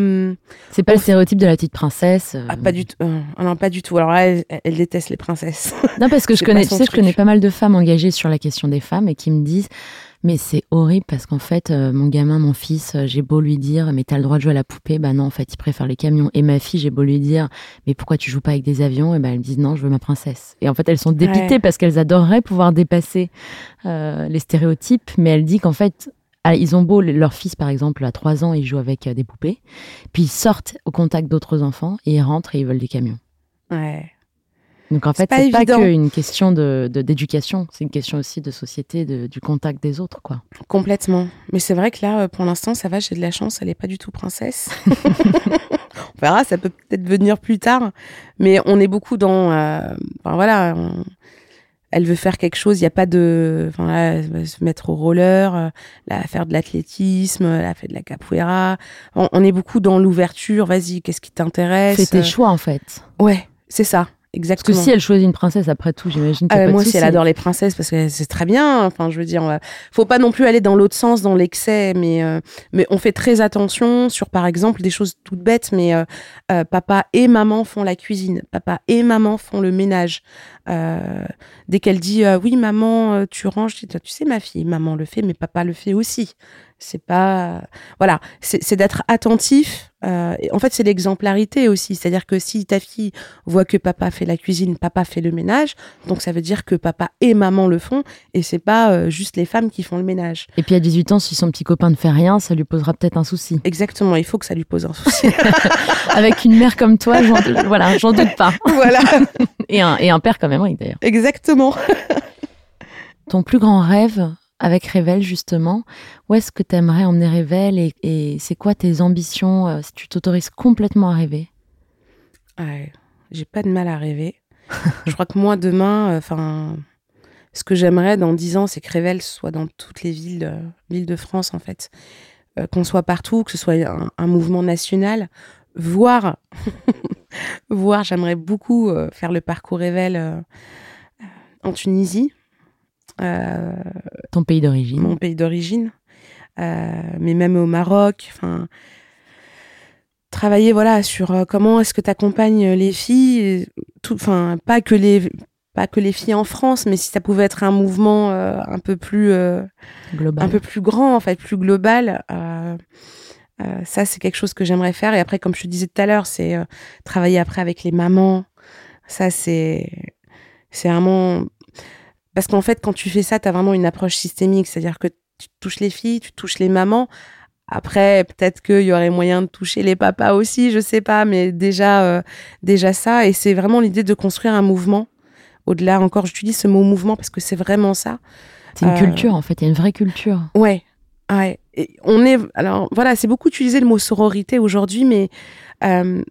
C'est pas le stéréotype de la petite princesse. Ah, pas du tout. Non, pas du tout. Alors là, elle déteste les princesses. Non, parce que je connais pas mal de femmes engagées sur la question des femmes et qui me disent. Mais c'est horrible parce qu'en fait, mon fils, j'ai beau lui dire « Mais t'as le droit de jouer à la poupée ?» Bah non, en fait, il préfère les camions. Et ma fille, j'ai beau lui dire « Mais pourquoi tu joues pas avec des avions ?» Et bah, elle me dit « Non, je veux ma princesse. » Et en fait, elles sont dépitées parce qu'elles adoreraient pouvoir dépasser les stéréotypes. Mais elle dit qu'en fait, ils ont beau... Leur fils, par exemple, à 3 ans, il joue avec des poupées. Puis ils sortent au contact d'autres enfants et ils rentrent et ils veulent des camions. Ouais. Donc en fait, c'est pas qu'une question d'éducation, c'est une question aussi de société, du contact des autres, quoi. Complètement. Mais c'est vrai que là, pour l'instant, ça va, j'ai de la chance, elle n'est pas du tout princesse. On verra, ça peut peut-être venir plus tard. Mais on est beaucoup dans... elle veut faire quelque chose, il n'y a pas de... Enfin, là, elle va se mettre au roller, là, faire de l'athlétisme, là, faire de la capoeira. On est beaucoup dans l'ouverture, vas-y, qu'est-ce qui t'intéresse ? C'est tes choix, en fait. Ouais, c'est ça. Exactement. Parce que si elle choisit une princesse, après tout, j'imagine qu'elle moi aussi, elle adore les princesses parce que c'est très bien. Enfin, je veux dire, faut pas non plus aller dans l'autre sens, dans l'excès, mais on fait très attention sur, par exemple, des choses toutes bêtes, mais papa et maman font la cuisine, papa et maman font le ménage. Dès qu'elle dit oui, maman, tu ranges, je dis, tu sais, ma fille, maman le fait, mais papa le fait aussi. C'est pas... Voilà, c'est d'être attentif. En fait, c'est l'exemplarité aussi. C'est-à-dire que si ta fille voit que papa fait la cuisine, papa fait le ménage, donc ça veut dire que papa et maman le font, et c'est pas juste les femmes qui font le ménage. Et puis à 18 ans, si son petit copain ne fait rien, ça lui posera peut-être un souci. Exactement, il faut que ça lui pose un souci. Avec une mère comme toi, j'en doute pas. Voilà. Et un père quand même, oui, d'ailleurs. Exactement. Ton plus grand rêve... Avec Rêv'Elles, justement, où est-ce que tu aimerais emmener Rêv'Elles et c'est quoi tes ambitions si tu t'autorises complètement à rêver ? J'ai pas de mal à rêver. Je crois que moi, demain, ce que j'aimerais dans 10 ans, c'est que Rêv'Elles soit dans toutes les villes de France, en fait. Qu'on soit partout, que ce soit un mouvement national. J'aimerais beaucoup faire le parcours Rêv'Elles en Tunisie. Ton pays d'origine. Mon pays d'origine. Mais même au Maroc. Travailler sur comment est-ce que tu accompagnes les filles. Pas que les filles en France, mais si ça pouvait être un mouvement un peu plus... global. Un peu plus grand, en fait, plus global. Ça, c'est quelque chose que j'aimerais faire. Et après, comme je te disais tout à l'heure, c'est travailler après avec les mamans. Ça, c'est vraiment... Parce qu'en fait, quand tu fais ça, tu as vraiment une approche systémique. C'est-à-dire que tu touches les filles, tu touches les mamans. Après, peut-être qu'il y aurait moyen de toucher les papas aussi, je sais pas. Mais déjà ça. Et c'est vraiment l'idée de construire un mouvement. Au-delà, encore, j'utilise ce mot mouvement parce que c'est vraiment ça. C'est une culture, en fait. Il y a une vraie culture. Ouais. Et c'est beaucoup utilisé le mot sororité aujourd'hui. Mais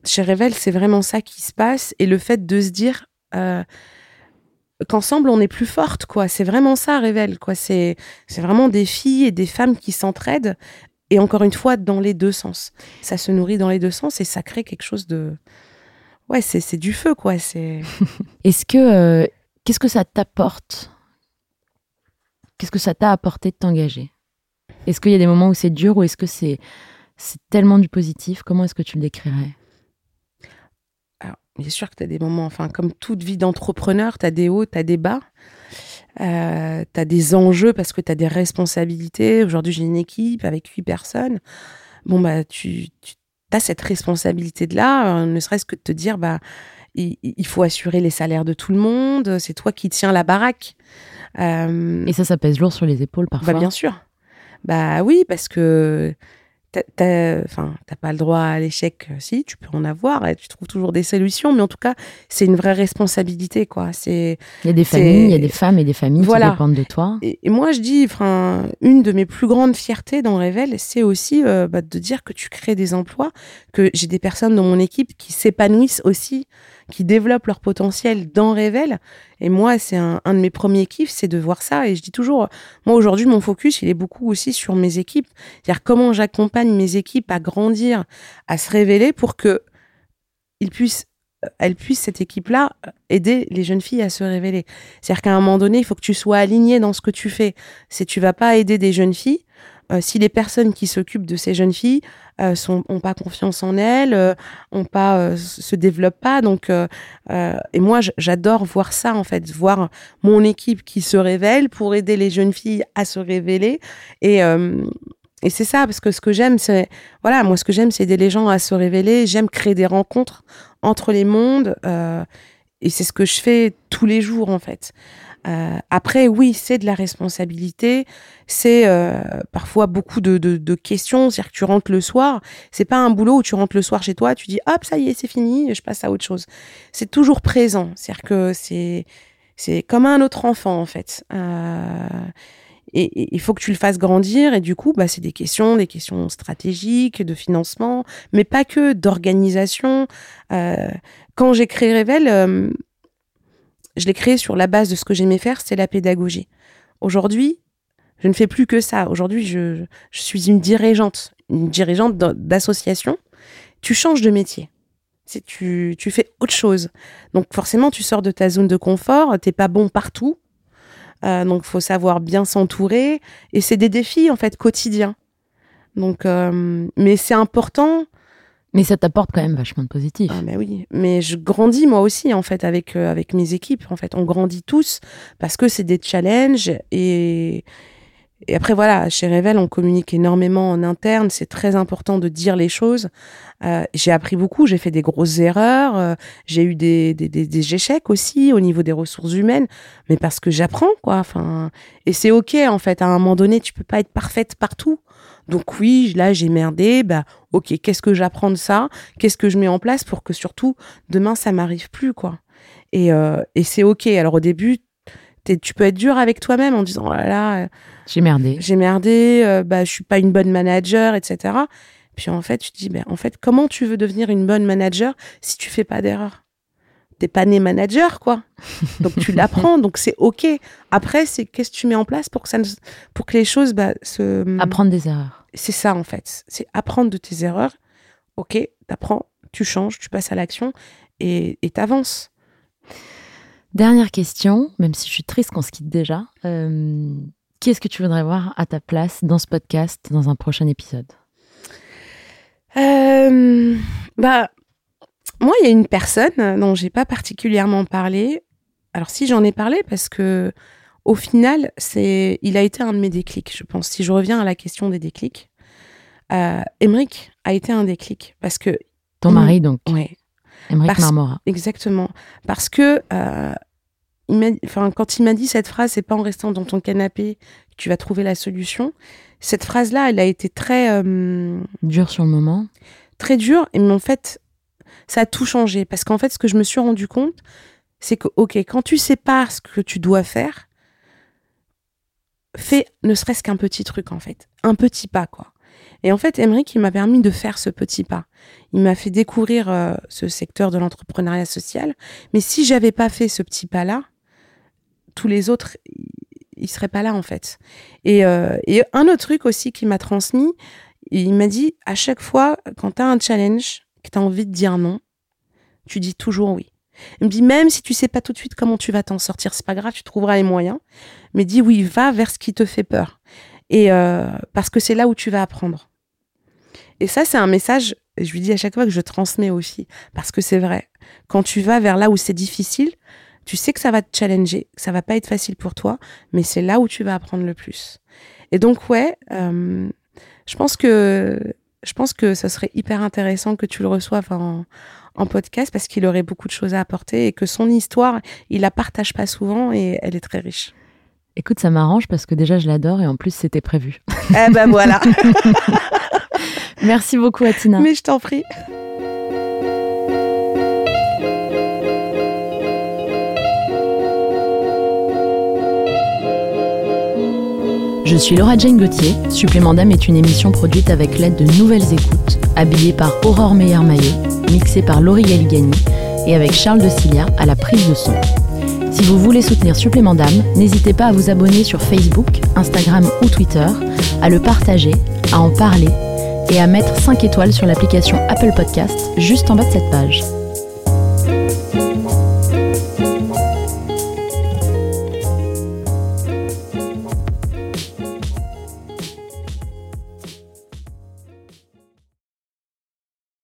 chez Rêv'Elles, c'est vraiment ça qui se passe. Et le fait de se dire... qu'ensemble on est plus forte, quoi. C'est vraiment ça, Rêv'Elles, quoi. C'est vraiment des filles et des femmes qui s'entraident, et encore une fois dans les deux sens. Ça se nourrit dans les deux sens et ça crée quelque chose de... Ouais, c'est du feu, quoi. C'est... Qu'est-ce que ça t'apporte ? Qu'est-ce que ça t'a apporté de t'engager ? Est-ce qu'il y a des moments où c'est dur ou est-ce que c'est tellement du positif ? Comment est-ce que tu le décrirais ? bien sûr que tu as des moments, enfin, comme toute vie d'entrepreneur, tu as des hauts, tu as des bas. Tu as des enjeux parce que tu as des responsabilités. Aujourd'hui, j'ai une équipe avec 8 personnes. Bon, bah, tu as cette responsabilité-là, ne serait-ce que de te dire, bah, il faut assurer les salaires de tout le monde, c'est toi qui tiens la baraque. Et ça pèse lourd sur les épaules parfois. Bah, bien sûr. Bah oui, parce que t'as pas le droit à l'échec. Si, tu peux en avoir, et tu trouves toujours des solutions, mais en tout cas, c'est une vraie responsabilité, quoi. Il y a des familles, il y a des femmes et des familles qui dépendent de toi. Et moi, je dis, une de mes plus grandes fiertés dans Rêv'Elles, c'est aussi de dire que tu crées des emplois, que j'ai des personnes dans mon équipe qui s'épanouissent aussi, qui développent leur potentiel dans Rêv'Elles. Et moi, c'est un de mes premiers kiffs, c'est de voir ça. Et je dis toujours, moi, aujourd'hui, mon focus, il est beaucoup aussi sur mes équipes. C'est-à-dire comment j'accompagne mes équipes à grandir, à se révéler pour que elles puissent, cette équipe-là, aider les jeunes filles à se révéler. C'est-à-dire qu'à un moment donné, il faut que tu sois aligné dans ce que tu fais. Si tu vas pas aider des jeunes filles, si les personnes qui s'occupent de ces jeunes filles n'ont pas confiance en elles, se développent pas. Donc, et moi, j'adore voir ça, en fait, voir mon équipe qui se révèle pour aider les jeunes filles à se révéler. Et c'est ça, parce que ce que j'aime, c'est aider les gens à se révéler. J'aime créer des rencontres entre les mondes. Et c'est ce que je fais tous les jours, en fait. Après, oui, c'est de la responsabilité, c'est parfois beaucoup de questions, c'est-à-dire que tu rentres le soir, c'est pas un boulot où tu rentres le soir chez toi, tu dis hop, ça y est, c'est fini, je passe à autre chose. C'est toujours présent, c'est-à-dire que c'est comme un autre enfant, en fait. Et il faut que tu le fasses grandir, et du coup, bah, c'est des questions stratégiques, de financement, mais pas que, d'organisation. Quand j'ai créé Rêv'Elles, je l'ai créé sur la base de ce que j'aimais faire, c'est la pédagogie. Aujourd'hui, je ne fais plus que ça. Aujourd'hui, je suis une dirigeante d'association. Tu changes de métier. Tu fais autre chose. Donc forcément, tu sors de ta zone de confort, t'es pas bon partout. Donc, il faut savoir bien s'entourer. Et c'est des défis, en fait, quotidiens. Donc, mais c'est important. Mais ça t'apporte quand même vachement de positif. Ah, mais oui. Mais je grandis, moi aussi, en fait, avec mes équipes. En fait, on grandit tous parce que c'est des challenges. Et après, voilà, chez Rêv'Elles, on communique énormément en interne. C'est très important de dire les choses. J'ai appris beaucoup. J'ai fait des grosses erreurs. J'ai eu des échecs aussi au niveau des ressources humaines. Mais parce que j'apprends, quoi. Et c'est OK, en fait. À un moment donné, tu peux pas être parfaite partout. Donc oui, là, j'ai merdé. Bah, OK, qu'est-ce que j'apprends de ça? Qu'est-ce que je mets en place pour que surtout, demain, ça m'arrive plus, quoi. Et c'est OK. Alors, au début, tu peux être dur avec toi-même en disant « Oh là là, j'ai merdé, je suis pas une bonne manager, etc. » Puis en fait, tu te dis « En fait, comment tu veux devenir une bonne manager si tu fais pas d'erreur ? T'es pas né manager, quoi. » Donc tu l'apprends, donc c'est OK. Après, c'est qu'est-ce que tu mets en place pour que les choses se... Apprendre des erreurs. C'est ça, en fait. C'est apprendre de tes erreurs. OK, t'apprends, tu changes, tu passes à l'action et t'avances. Dernière question, même si je suis triste qu'on se quitte déjà. Qu'est-ce que tu voudrais voir à ta place dans ce podcast, dans un prochain épisode ? Moi, il y a une personne dont j'ai pas particulièrement parlé. Alors, si j'en ai parlé, parce que au final, il a été un de mes déclics, je pense. Si je reviens à la question des déclics, Aymeric a été un déclic parce que ton mari, donc. Oui. Aymeric Marmorat. Exactement. Parce que quand il m'a dit cette phrase, c'est pas en restant dans ton canapé que tu vas trouver la solution. Cette phrase-là, elle a été très... dure sur le moment. Très dure. Mais en fait, ça a tout changé. Parce qu'en fait, ce que je me suis rendu compte, c'est que, OK, quand tu sais pas ce que tu dois faire, fais ne serait-ce qu'un petit truc, en fait. Un petit pas, quoi. Et en fait, Aymeric, il m'a permis de faire ce petit pas. Il m'a fait découvrir ce secteur de l'entrepreneuriat social. Mais si j'avais pas fait ce petit pas-là, tous les autres, ils seraient pas là, en fait. Et un autre truc aussi qu'il m'a transmis, il m'a dit, à chaque fois, quand t'as un challenge, que t'as envie de dire non, tu dis toujours oui. Il me dit, même si tu sais pas tout de suite comment tu vas t'en sortir, c'est pas grave, tu trouveras les moyens. Mais dis oui, va vers ce qui te fait peur. Parce que c'est là où tu vas apprendre. Et ça, c'est un message Et je lui dis à chaque fois que je transmets aussi, parce que c'est vrai. Quand tu vas vers là où c'est difficile, tu sais que ça va te challenger, que ça va pas être facile pour toi, mais c'est là où tu vas apprendre le plus. Et donc, ouais, je pense que ça serait hyper intéressant que tu le reçoives en podcast, parce qu'il aurait beaucoup de choses à apporter et que son histoire, il la partage pas souvent et elle est très riche. Écoute, ça m'arrange parce que déjà, je l'adore et en plus, c'était prévu. Eh ben voilà. Merci beaucoup, Atina. Mais je t'en prie. Je suis Laura Jane Gauthier. Supplément d'âme est une émission produite avec l'aide de nouvelles écoutes, habillée par Aurore Meyer-Maillot, mixée par Laurie Galligani et avec Charles de Silia à la prise de son. Si vous voulez soutenir Supplément d'âme, n'hésitez pas à vous abonner sur Facebook, Instagram ou Twitter, à le partager, à en parler et à mettre 5 étoiles sur l'application Apple Podcast juste en bas de cette page.